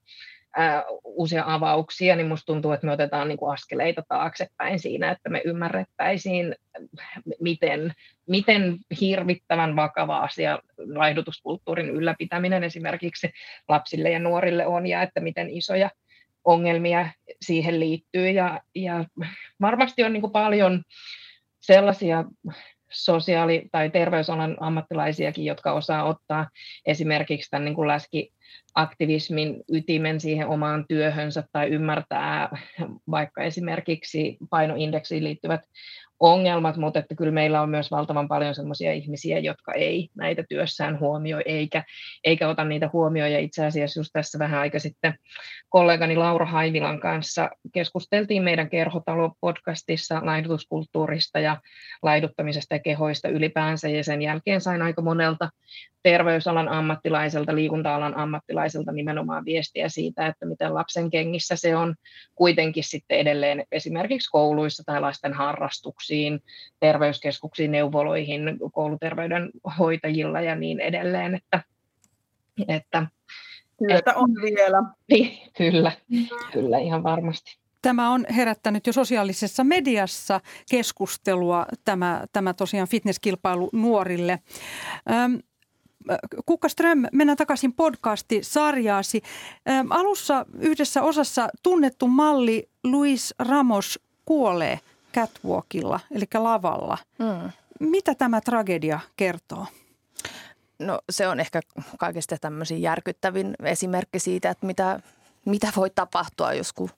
Ää, uusia avauksia, niin musta tuntuu, että me otetaan niinku askeleita taaksepäin siinä, että me ymmärrettäisiin, miten, miten hirvittävän vakava asia laihdutuskulttuurin ylläpitäminen esimerkiksi lapsille ja nuorille on, ja että miten isoja ongelmia siihen liittyy. Ja, ja varmasti on niinku paljon sellaisia sosiaali- tai terveysalan ammattilaisiakin, jotka osaa ottaa esimerkiksi tämän niin kuin läskiaktivismin ytimen siihen omaan työhönsä tai ymmärtää vaikka esimerkiksi painoindeksiin liittyvät ongelmat, mutta että kyllä meillä on myös valtavan paljon sellaisia ihmisiä, jotka ei näitä työssään huomioi eikä, eikä ota niitä huomioon. Ja itse asiassa just tässä vähän aika sitten kollegani Laura Haivilan kanssa keskusteltiin meidän Kerhotalo-podcastissa laihdutuskulttuurista ja laihduttamisesta ja kehoista ylipäänsä. Ja sen jälkeen sain aika monelta terveysalan ammattilaiselta, liikunta-alan ammattilaiselta nimenomaan viestiä siitä, että miten lapsen kengissä se on kuitenkin sitten edelleen esimerkiksi kouluissa tai lasten harrastuksissa, terveyskeskuksiin, neuvoloihin, kouluterveydenhoitajilla ja niin edelleen. Että, että, Työtä on vielä. Kyllä, kyllä ihan varmasti. Tämä on herättänyt jo sosiaalisessa mediassa keskustelua, tämä, tämä tosiaan fitnesskilpailu nuorille. Öm, Kukka Ström, mennään takaisin podcastisarjaasi. Öm, alussa yhdessä osassa tunnettu malli Luis Ramos kuolee catwalkilla, eli lavalla. Mm. Mitä tämä tragedia kertoo? No se on ehkä kaikista tämmöisiä järkyttävin esimerkki siitä, että mitä mitä voi tapahtua, jos kun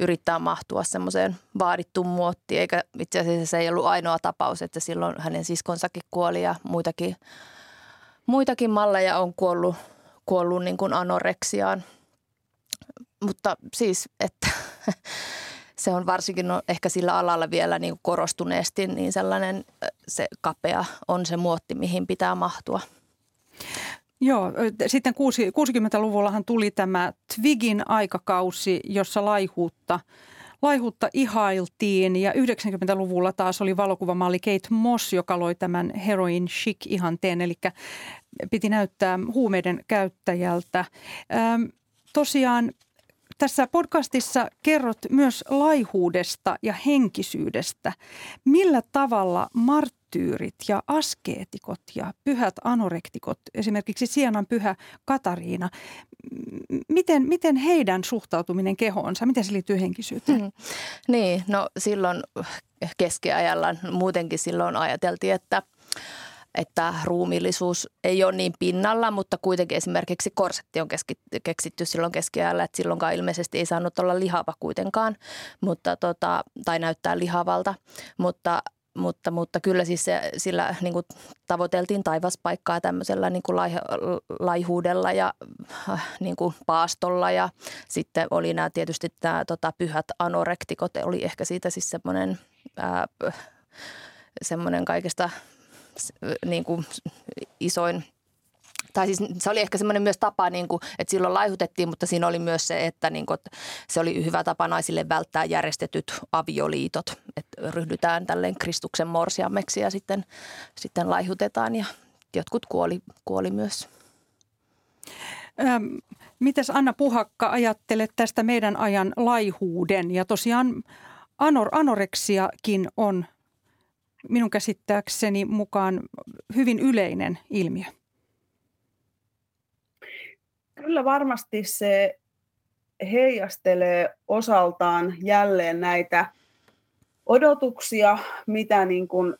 yrittää mahtua semmoiseen vaadittuun muottiin. Eikä itse asiassa se ei ollut ainoa tapaus, että silloin hänen siskonsakin kuoli ja muitakin, muitakin malleja on kuollut, kuollut niin kuin anoreksiaan. Mutta siis, että se on varsinkin no, ehkä sillä alalla vielä niin kuin korostuneesti, niin sellainen se kapea on se muotti, mihin pitää mahtua. Joo, sitten kuusikymmentäluvullahan tuli tämä Twiggin aikakausi, jossa laihuutta, laihuutta ihailtiin, ja yhdeksänkymmentäluvulla taas oli valokuvamaali Kate Moss, joka loi tämän heroin chic-ihanteen, eli piti näyttää huumeiden käyttäjältä. Ähm, tosiaan tässä podcastissa kerrot myös laihuudesta ja henkisyydestä. Millä tavalla Martti tyyrit ja askeetikot ja pyhät anorektikot, esimerkiksi Sienan pyhä Katariina. Miten, miten heidän suhtautuminen kehoonsa, miten se liittyy henkisyyteen? Mm. Niin, no silloin keskiajalla muutenkin silloin ajateltiin, että, että ruumiillisuus ei ole niin pinnalla, mutta kuitenkin esimerkiksi korsetti on keski, keksitty silloin keskiajalla, että silloinkaan ilmeisesti ei saanut olla lihava kuitenkaan, mutta tota, tai näyttää lihavalta, mutta Mutta, mutta kyllä siis se, sillä niin kuin tavoiteltiin taivaspaikkaa tämmöisellä niin kuin laiha, laihuudella ja niin kuin paastolla. Ja sitten oli nämä tietysti nämä tota, pyhät anorektikot. Oli ehkä siitä siis semmoinen, ää, semmoinen kaikesta niin kuin isoin. Tai siis se oli ehkä semmoinen myös tapa, niin kuin, että silloin laihutettiin, mutta siinä oli myös se, että, niin kuin, että se oli hyvä tapa naisille välttää järjestetyt avioliitot. Että ryhdytään tälleen Kristuksen morsiameksi ja sitten, sitten laihutetaan ja jotkut kuoli, kuoli myös. Ähm, mitäs Anna Puhakka ajattelet tästä meidän ajan laihuuden? Ja tosiaan anor, anoreksiakin on minun käsittääkseni mukaan hyvin yleinen ilmiö. Kyllä varmasti se heijastelee osaltaan jälleen näitä odotuksia, mitä niin kuin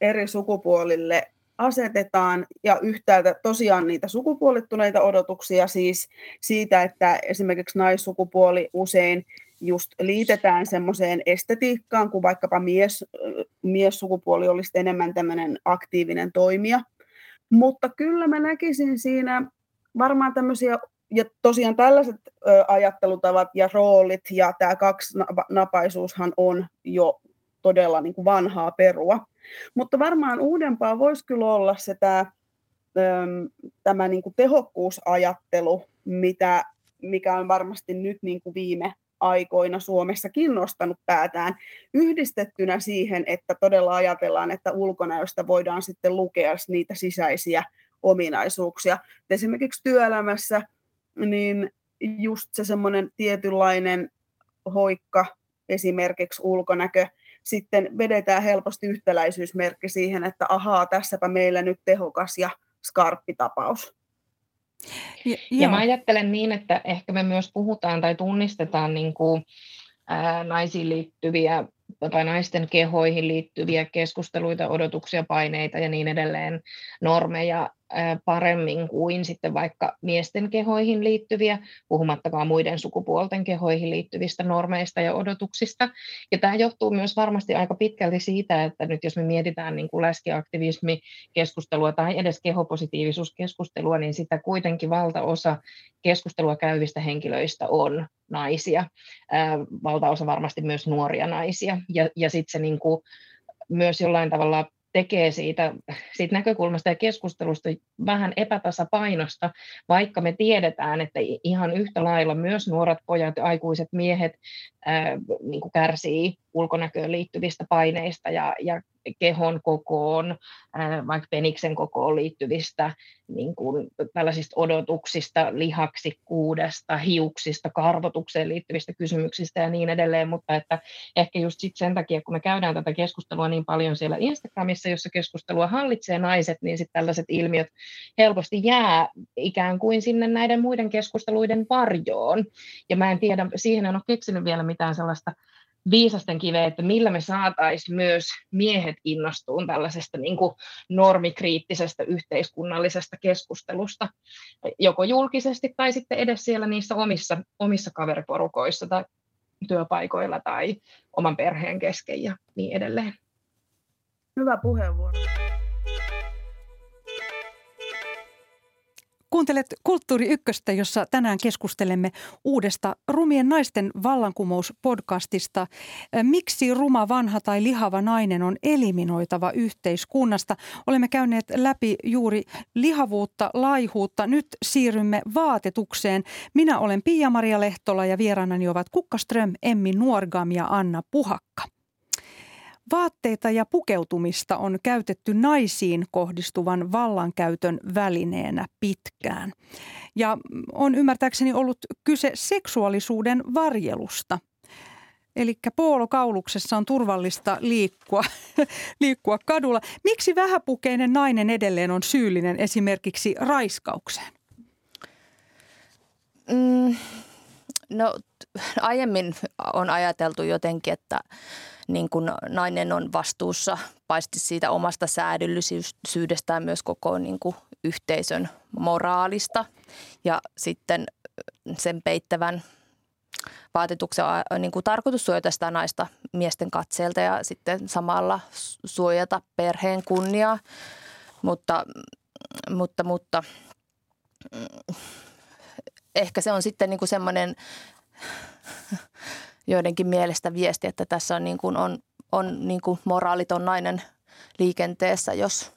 eri sukupuolille asetetaan ja yhtäältä tosiaan niitä sukupuolittuneita odotuksia siis siitä, että esimerkiksi naissukupuoli usein just liitetään semmoiseen estetiikkaan, kun vaikkapa mies, miessukupuoli olisi enemmän tämmöinen aktiivinen toimija, mutta kyllä mä näkisin siinä varmaan tämmöisiä, ja tosiaan tällaiset ajattelutavat ja roolit ja tämä kaksinapaisuushan on jo todella niin kuin vanhaa perua. Mutta varmaan uudempaa voisi kyllä olla se tämä, tämä niin kuin tehokkuusajattelu, mitä, mikä on varmasti nyt niin kuin viime aikoina Suomessakin nostanut päätään yhdistettynä siihen, että todella ajatellaan, että ulkonäöstä voidaan sitten lukea niitä sisäisiä ominaisuuksia. Esimerkiksi työelämässä niin just se semmoinen tietynlainen hoikka esimerkiksi ulkonäkö, sitten vedetään helposti yhtäläisyysmerkki siihen, että ahaa, tässäpä meillä nyt tehokas ja skarppitapaus. Ja, ja mä ajattelen niin, että ehkä me myös puhutaan tai tunnistetaan niin kuin, ää, naisiin liittyviä tai naisten kehoihin liittyviä keskusteluita, odotuksia, paineita ja niin edelleen, normeja paremmin kuin sitten vaikka miesten kehoihin liittyviä, puhumattakaan muiden sukupuolten kehoihin liittyvistä normeista ja odotuksista. Ja tämä johtuu myös varmasti aika pitkälti siitä, että nyt jos me mietitään niin kuin läskiaktivismikeskustelua tai edes kehopositiivisuuskeskustelua, niin sitä kuitenkin valtaosa keskustelua käyvistä henkilöistä on naisia, valtaosa varmasti myös nuoria naisia. Ja, ja sitten se niin kuin myös jollain tavalla tekee siitä, siitä näkökulmasta ja keskustelusta vähän epätasapainosta, vaikka me tiedetään, että ihan yhtä lailla myös nuoret pojat ja aikuiset miehet ää, niin kuin kärsii ulkonäköön liittyvistä paineista ja, ja kehon kokoon, ää, vaikka peniksen kokoon liittyvistä niin kuin tällaisista odotuksista, lihaksikkuudesta, hiuksista, karvotukseen liittyvistä kysymyksistä ja niin edelleen, mutta että ehkä just sit sen takia, kun me käydään tätä keskustelua niin paljon siellä Instagramissa, jossa keskustelua hallitsee naiset, niin sitten tällaiset ilmiöt helposti jää ikään kuin sinne näiden muiden keskusteluiden varjoon, ja mä en tiedä, siihen en ole keksinyt vielä mitään sellaista viisasten kiveä, että millä me saataisiin myös miehet innostuun tällaisesta niin kuin normikriittisestä yhteiskunnallisesta keskustelusta, joko julkisesti tai sitten edes siellä niissä omissa, omissa kaveriporukoissa tai työpaikoilla tai oman perheen kesken ja niin edelleen. Hyvä puheenvuoro. Kuuntelet Kulttuuri Ykköstä, jossa tänään keskustelemme uudesta Rumien naisten vallankumous-podcastista. Miksi ruma vanha tai lihava nainen on eliminoitava yhteiskunnasta? Olemme käyneet läpi juuri lihavuutta, laihuutta. Nyt siirrymme vaatetukseen. Minä olen Pia-Maria Lehtola ja vieraanani ovat Kukka Ström, Emmi Nuorgam ja Anna Puhakka. Vaatteita ja pukeutumista on käytetty naisiin kohdistuvan vallankäytön välineenä pitkään. Ja on ymmärtääkseni ollut kyse seksuaalisuuden varjelusta. Eli poolokauluksessa on turvallista liikkua, liikkua kadulla. Miksi vähäpukeinen nainen edelleen on syyllinen esimerkiksi raiskaukseen? Mm, no aiemmin on ajateltu jotenkin, että niin kuin nainen on vastuussa paitsi siitä omasta säädöllisyydestään myös koko niin kuin yhteisön moraalista. Ja sitten sen peittävän vaatetuksen niin kuin tarkoitus suojata sitä naista miesten katseelta ja sitten samalla suojata perheen kunniaa. Mutta, mutta, mutta ehkä se on sitten niin kuin semmoinen joidenkin mielestä viesti, että tässä on, niin kuin on, on niin kuin moraaliton nainen liikenteessä, jos,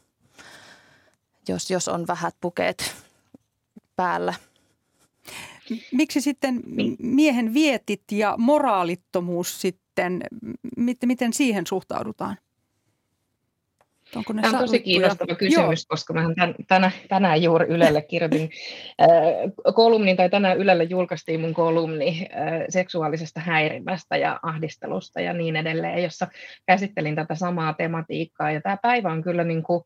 jos, jos on vähät pukeet päällä. Miksi sitten miehen vietit ja moraalittomuus sitten, miten siihen suhtaudutaan? Tämä on tosi kiinnostava kysymys, koska minähän tänä, tänään juuri Ylelle kirjoitin äh, kolumnin, tai tänään Ylelle julkaistiin mun kolumni äh, seksuaalisesta häirinnästä ja ahdistelusta ja niin edelleen, jossa käsittelin tätä samaa tematiikkaa. Ja tämä päivä on kyllä niin kuin,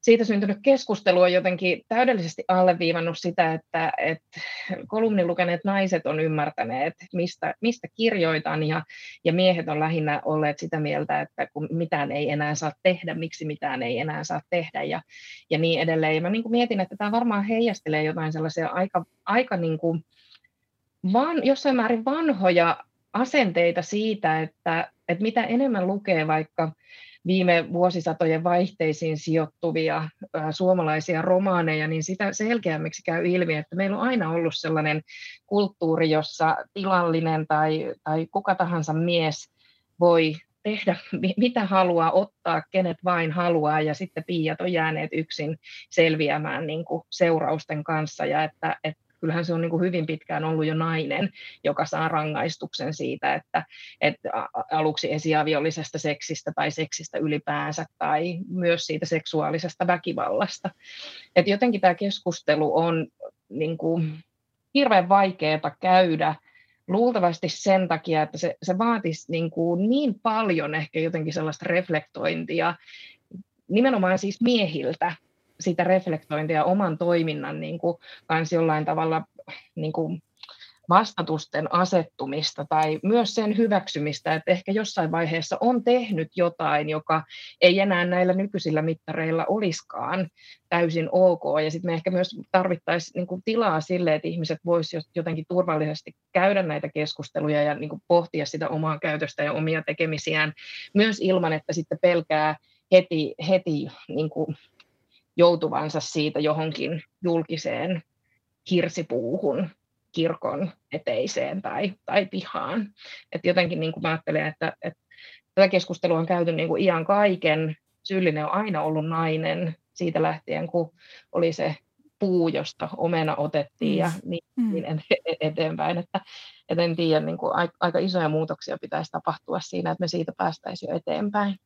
siitä syntynyt keskustelu on jotenkin täydellisesti alleviivannut sitä, että, että kolumnin lukeneet naiset on ymmärtäneet, mistä, mistä kirjoitan, ja, ja miehet on lähinnä olleet sitä mieltä, että kun mitään ei enää saa tehdä, miksi mitään ei enää saa tehdä ja, ja niin edelleen. Ja mä niin kuin mietin, että tämä varmaan heijastelee jotain sellaisia aika, aika niin kuin van, jossain määrin vanhoja asenteita siitä, että, että mitä enemmän lukee vaikka viime vuosisatojen vaihteisiin sijoittuvia ä, suomalaisia romaaneja, niin sitä selkeämmiksi käy ilmi, että meillä on aina ollut sellainen kulttuuri, jossa tilallinen tai, tai kuka tahansa mies voi tehdä mitä haluaa, ottaa kenet vain haluaa, ja sitten piiat on jääneet yksin selviämään niin kuin seurausten kanssa, ja että, että kyllähän se on niin kuin hyvin pitkään ollut jo nainen, joka saa rangaistuksen siitä, että, että aluksi esiaviollisesta seksistä tai seksistä ylipäänsä tai myös siitä seksuaalisesta väkivallasta. Et jotenkin tämä keskustelu on niin kuin hirveän vaikeaa käydä luultavasti sen takia, että se, se vaatisi niin kuin niin paljon ehkä jotenkin sellaista reflektointia nimenomaan siis miehiltä, sitä reflektointia oman toiminnan niin kuin, kans jollain tavalla niin kuin vastatusten asettumista tai myös sen hyväksymistä, että ehkä jossain vaiheessa on tehnyt jotain, joka ei enää näillä nykyisillä mittareilla olisikaan täysin ok. Ja sitten me ehkä myös tarvittaisiin niin kuin tilaa sille, että ihmiset voisivat jotenkin turvallisesti käydä näitä keskusteluja ja niin kuin pohtia sitä omaa käytöstä ja omia tekemisiään myös ilman, että sitten pelkää heti, heti niin kuin joutuvansa siitä johonkin julkiseen hirsipuuhun, kirkon eteiseen tai, tai pihaan. Et jotenkin niin kuin ajattelen, että, että tätä keskustelua on käyty niin kuin iän kaiken. Syyllinen on aina ollut nainen siitä lähtien, kun oli se puu, josta omena otettiin ja niin, niin eteenpäin. Että, et en tiedä, niin kuin aika isoja muutoksia pitäisi tapahtua siinä, että me siitä päästäisiin jo eteenpäin.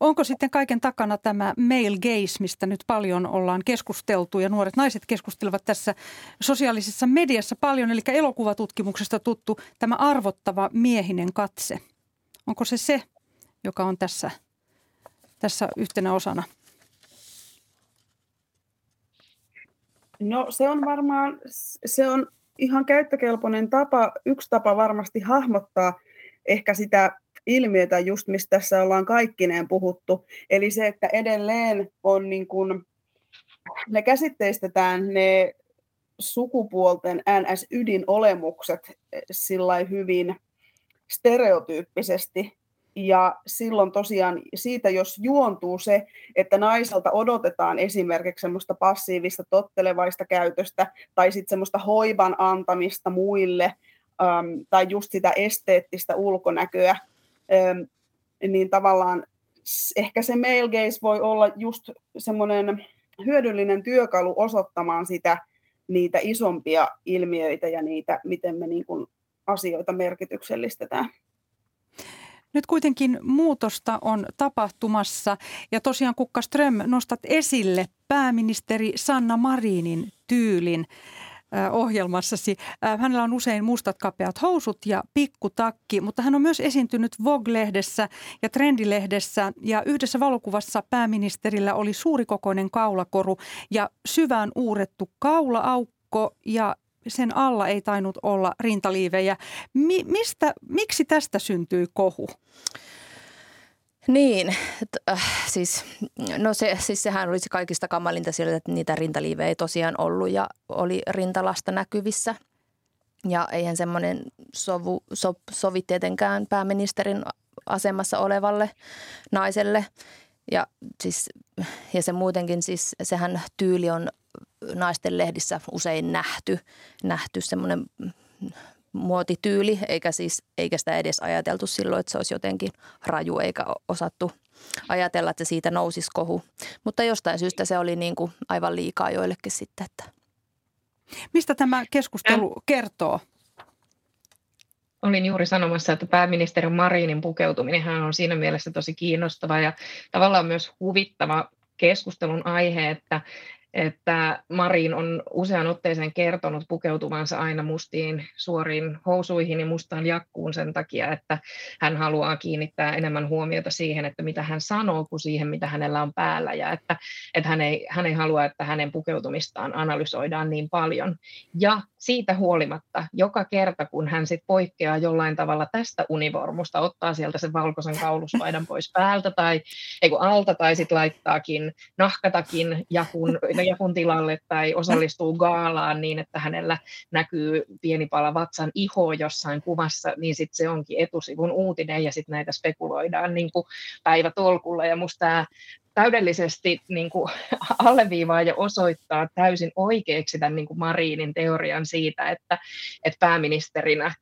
Onko sitten kaiken takana tämä male gaze, mistä nyt paljon ollaan keskusteltu ja nuoret naiset keskustelevat tässä sosiaalisessa mediassa paljon, eli elokuvatutkimuksesta tuttu tämä arvottava miehinen katse. Onko se se, joka on tässä, tässä yhtenä osana? No se on varmaan, se on ihan käyttökelpoinen tapa, yksi tapa varmasti hahmottaa ehkä sitä ilmiötä just, mistä tässä ollaan kaikkineen puhuttu. Eli se, että edelleen on niin kuin, ne käsitteistetään ne sukupuolten N S-ydinolemukset sillain hyvin stereotyyppisesti. Ja silloin tosiaan siitä, jos juontuu se, että naiselta odotetaan esimerkiksi semmoista passiivista, tottelevaista käytöstä tai sitten semmoista hoivan antamista muille äm, tai just sitä esteettistä ulkonäköä, äm, niin tavallaan ehkä se male gaze voi olla just semmoinen hyödyllinen työkalu osoittamaan sitä niitä isompia ilmiöitä ja niitä, miten me niin kuin asioita merkityksellistetään. Nyt kuitenkin muutosta on tapahtumassa ja tosiaan Kukka Ström nostat esille pääministeri Sanna Marinin tyylin ohjelmassasi. Hänellä on usein mustat kapeat housut ja pikkutakki, mutta hän on myös esiintynyt Vogue-lehdessä ja Trendi-lehdessä ja yhdessä valokuvassa pääministerillä oli suurikokoinen kaulakoru ja syvään uurettu kaulaaukko ja sen alla ei tainnut olla rintaliivejä. Mi- mistä, miksi tästä syntyi kohu? Niin, t- äh, siis, no se, siis sehän olisi kaikista kamalinta sillä, että niitä rintaliivejä ei tosiaan ollut ja oli rintalasta näkyvissä. Ja eihän semmoinen sovu, so, sovi tietenkään pääministerin asemassa olevalle naiselle. Ja, siis, ja se muutenkin, siis sehän tyyli on naisten lehdissä usein nähty, nähty semmoinen muotityyli, eikä, siis, eikä sitä edes ajateltu silloin, että se olisi jotenkin raju, eikä osattu ajatella, että siitä nousisi kohu. Mutta jostain syystä se oli niin kuin aivan liikaa joillekin sitten. Että. Mistä tämä keskustelu kertoo? Olin juuri sanomassa, että pääministeri Marinin pukeutuminen hän on siinä mielessä tosi kiinnostava ja tavallaan myös huvittava keskustelun aihe, että että Marin on usean otteeseen kertonut pukeutuvansa aina mustiin suoriin housuihin ja mustaan jakkuun sen takia, että hän haluaa kiinnittää enemmän huomiota siihen, että mitä hän sanoo, kuin siihen, mitä hänellä on päällä. Ja että, että hän, ei, hän ei halua, että hänen pukeutumistaan analysoidaan niin paljon. Ja siitä huolimatta, joka kerta kun hän sit poikkeaa jollain tavalla tästä univormusta, ottaa sieltä sen valkoisen kauluspaidan pois päältä tai ei kun alta tai sitten laittaakin nahkatakin jakun jakun tilalle tai osallistuu gaalaan niin, että hänellä näkyy pieni pala vatsan ihoa jossain kuvassa, niin sitten se onkin etusivun uutinen ja sitten näitä spekuloidaan niin kuin päivätolkulla. Ja musta tämä täydellisesti niin kuin alleviivaa ja osoittaa täysin oikeaksi tämän niin kuin Marinin teorian siitä, että, että pääministerinä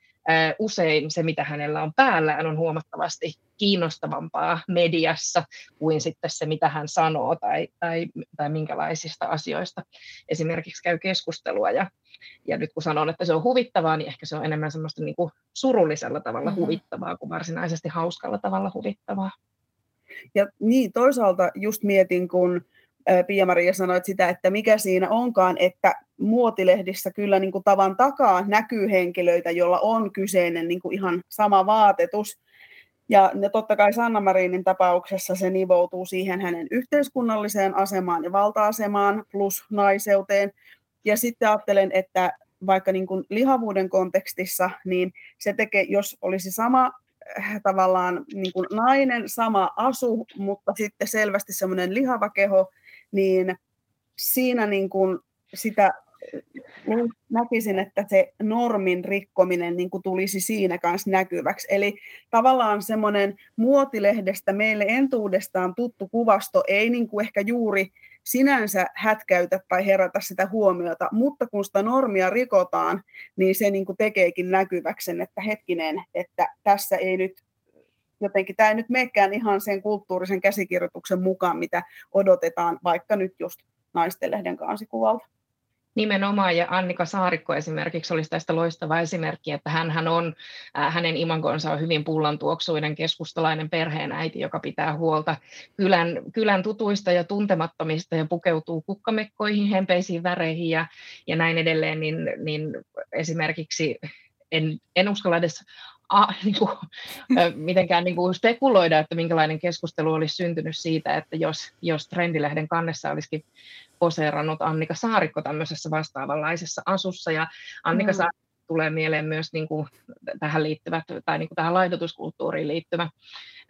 usein se, mitä hänellä on päällään, on huomattavasti kiinnostavampaa mediassa kuin sitten se, mitä hän sanoo tai, tai, tai minkälaisista asioista esimerkiksi käy keskustelua. Ja, ja nyt kun sanon, että se on huvittavaa, niin ehkä se on enemmän semmoista niin kuin surullisella tavalla mm-hmm. huvittavaa kuin varsinaisesti hauskalla tavalla huvittavaa. Ja niin, toisaalta just mietin, kun Pia-Maria sanoi sitä, että mikä siinä onkaan, että muotilehdissä kyllä niin kuin tavan takaa näkyy henkilöitä, joilla on kyseinen niin kuin ihan sama vaatetus. Ja totta kai Sanna Marinin tapauksessa se nivoutuu siihen hänen yhteiskunnalliseen asemaan ja valta-asemaan plus naiseuteen. Ja sitten ajattelen, että vaikka niin kuin lihavuuden kontekstissa, niin se tekee, jos olisi sama tavallaan niin kuin nainen, sama asu, mutta sitten selvästi semmoinen lihava keho, niin siinä niin kuin sitä näkisin, että se normin rikkominen niin kuin tulisi siinä kanssa näkyväksi. Eli tavallaan semmoinen muotilehdestä meille entuudestaan tuttu kuvasto ei niin kuin ehkä juuri sinänsä hätkäytä tai herätä sitä huomiota, mutta kun sitä normia rikotaan, niin se niin kuin tekeekin näkyväksi sen, että hetkinen, että tässä ei nyt jotenkin, tämä ei nyt menekään ihan sen kulttuurisen käsikirjoituksen mukaan, mitä odotetaan vaikka nyt just naistenlehden kansikuvalta. Nimenomaan, ja Annika Saarikko esimerkiksi olisi tästä loistava esimerkki, että hänhän on, hänen imagonsa on hyvin pullantuoksuinen keskustalainen perheenäiti, joka pitää huolta kylän, kylän tutuista ja tuntemattomista ja pukeutuu kukkamekkoihin, hempeisiin väreihin ja, ja näin edelleen, niin, niin esimerkiksi en, en uskalla edes Ah, niin kuin, mitenkään niin kuin spekuloida, että minkälainen keskustelu olisi syntynyt siitä, että jos, jos Trendilehden kannessa olisikin poseerannut Annika Saarikko tämmöisessä vastaavanlaisessa asussa. Ja Annika mm. Saarikko tulee mieleen myös niin kuin tähän liittyvät tai niin kuin tähän laihdutuskulttuuriin liittyvä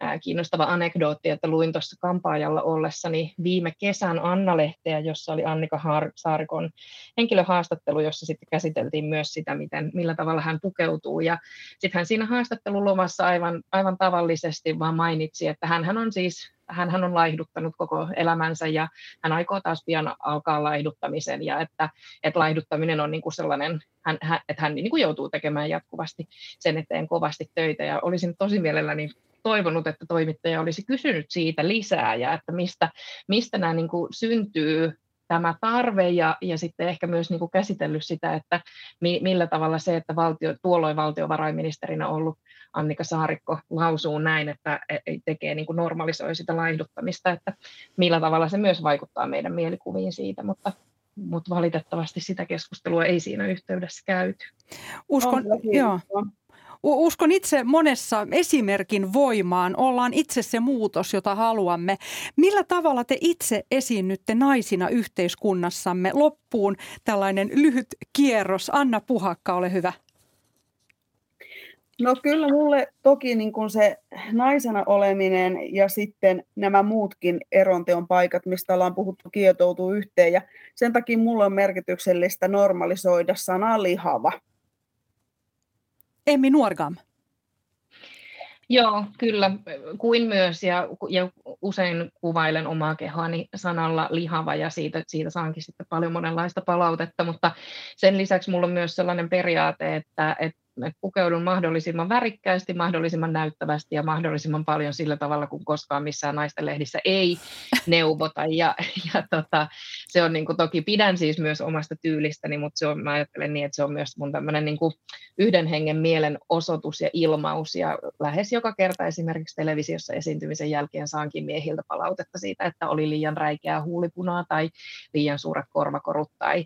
ää, kiinnostava anekdootti, että luin tuossa kampaajalla ollessani viime kesän Anna-lehteä, jossa oli Annika Saarikon henkilöhaastattelu, jossa sitten käsiteltiin myös sitä, miten, millä tavalla hän pukeutuu. Ja sitten hän siinä haastattelulomassa aivan, aivan tavallisesti vaan mainitsi, että hänhän on siis Hänhän on laihduttanut koko elämänsä ja hän aikoo taas pian alkaa laihduttamisen ja että, että laihduttaminen on niin kuin sellainen, hän, hän, että hän niin kuin joutuu tekemään jatkuvasti sen eteen kovasti töitä. Ja olisin tosi mielelläni toivonut, että toimittaja olisi kysynyt siitä lisää ja että mistä, mistä nämä niin kuin syntyy tämä tarve ja, ja sitten ehkä myös niin kuin käsitellyt sitä, että mi, millä tavalla se, että valtio, tuolloin valtiovarainministerinä ollut Annika Saarikko lausuu näin, että tekee niin kuin normalisoi sitä laihduttamista, että millä tavalla se myös vaikuttaa meidän mielikuviin siitä, mutta, mutta valitettavasti sitä keskustelua ei siinä yhteydessä käyty. Uskon, joo. Uskon itse monessa esimerkin voimaan, ollaan itse se muutos, jota haluamme. Millä tavalla te itse esiinnytte naisina yhteiskunnassamme? Loppuun tällainen lyhyt kierros. Anna Puhakka, ole hyvä. No kyllä mulle toki niin kuin se naisena oleminen ja sitten nämä muutkin eronteon paikat, mistä ollaan puhuttu, kietoutuu yhteen. Ja sen takia mulle on merkityksellistä normalisoida sanaa lihava. Emmi Nuorgam. Joo, kyllä, kuin myös, ja, ja usein kuvailen omaa kehoani sanalla lihava, ja siitä, siitä saankin sitten paljon monenlaista palautetta, mutta sen lisäksi mulla on myös sellainen periaate, että, että pukeudun mahdollisimman värikkäästi, mahdollisimman näyttävästi ja mahdollisimman paljon sillä tavalla, kun koskaan missään naisten lehdissä ei neuvota. Ja, ja tota, se on niin kuin, toki pidän siis myös omasta tyylistäni, mutta se on, mä ajattelen niin, että se on myös mun tämmöinen niin kuin yhden hengen mielen osoitus ja ilmaus. Ja lähes joka kerta esimerkiksi televisiossa esiintymisen jälkeen saankin miehiltä palautetta siitä, että oli liian räikeää huulipunaa tai liian suuret korvakorut tai,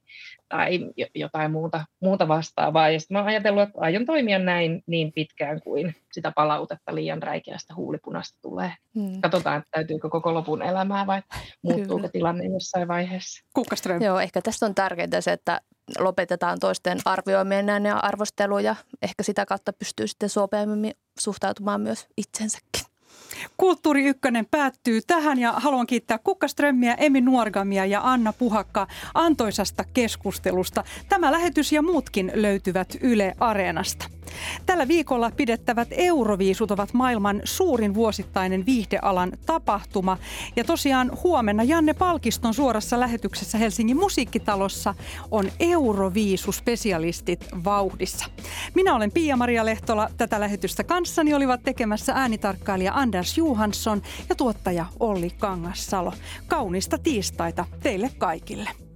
tai jotain muuta, muuta vastaavaa. Ja sitten mä oon ajatellut, että aion toimia näin niin pitkään kuin sitä palautetta liian räikeästä huulipunasta tulee. Hmm. Katsotaan, että täytyykö koko lopun elämää vai muuttuuko Kyllä. tilanne jossain vaiheessa. Kukka Ström. Joo, ehkä tästä on tärkeintä se, että lopetetaan toisten arvioiminen ja arvostelu ja ehkä sitä kautta pystyy sitten sopeammin suhtautumaan myös itsensäkin. Kulttuuri Ykkönen päättyy tähän ja haluan kiittää Kukka Strömmiä, Emmi Nuorgamia ja Anna Puhakkaa antoisasta keskustelusta. Tämä lähetys ja muutkin löytyvät Yle Areenasta. Tällä viikolla pidettävät Euroviisut ovat maailman suurin vuosittainen viihdealan tapahtuma. Ja tosiaan huomenna Janne Palkiston suorassa lähetyksessä Helsingin musiikkitalossa on Euroviisu-spesialistit vauhdissa. Minä olen Pia-Maria Lehtola. Tätä lähetystä kanssani olivat tekemässä äänitarkkailija Anders Johansson ja tuottaja Olli Kangassalo. Kaunista tiistaita teille kaikille.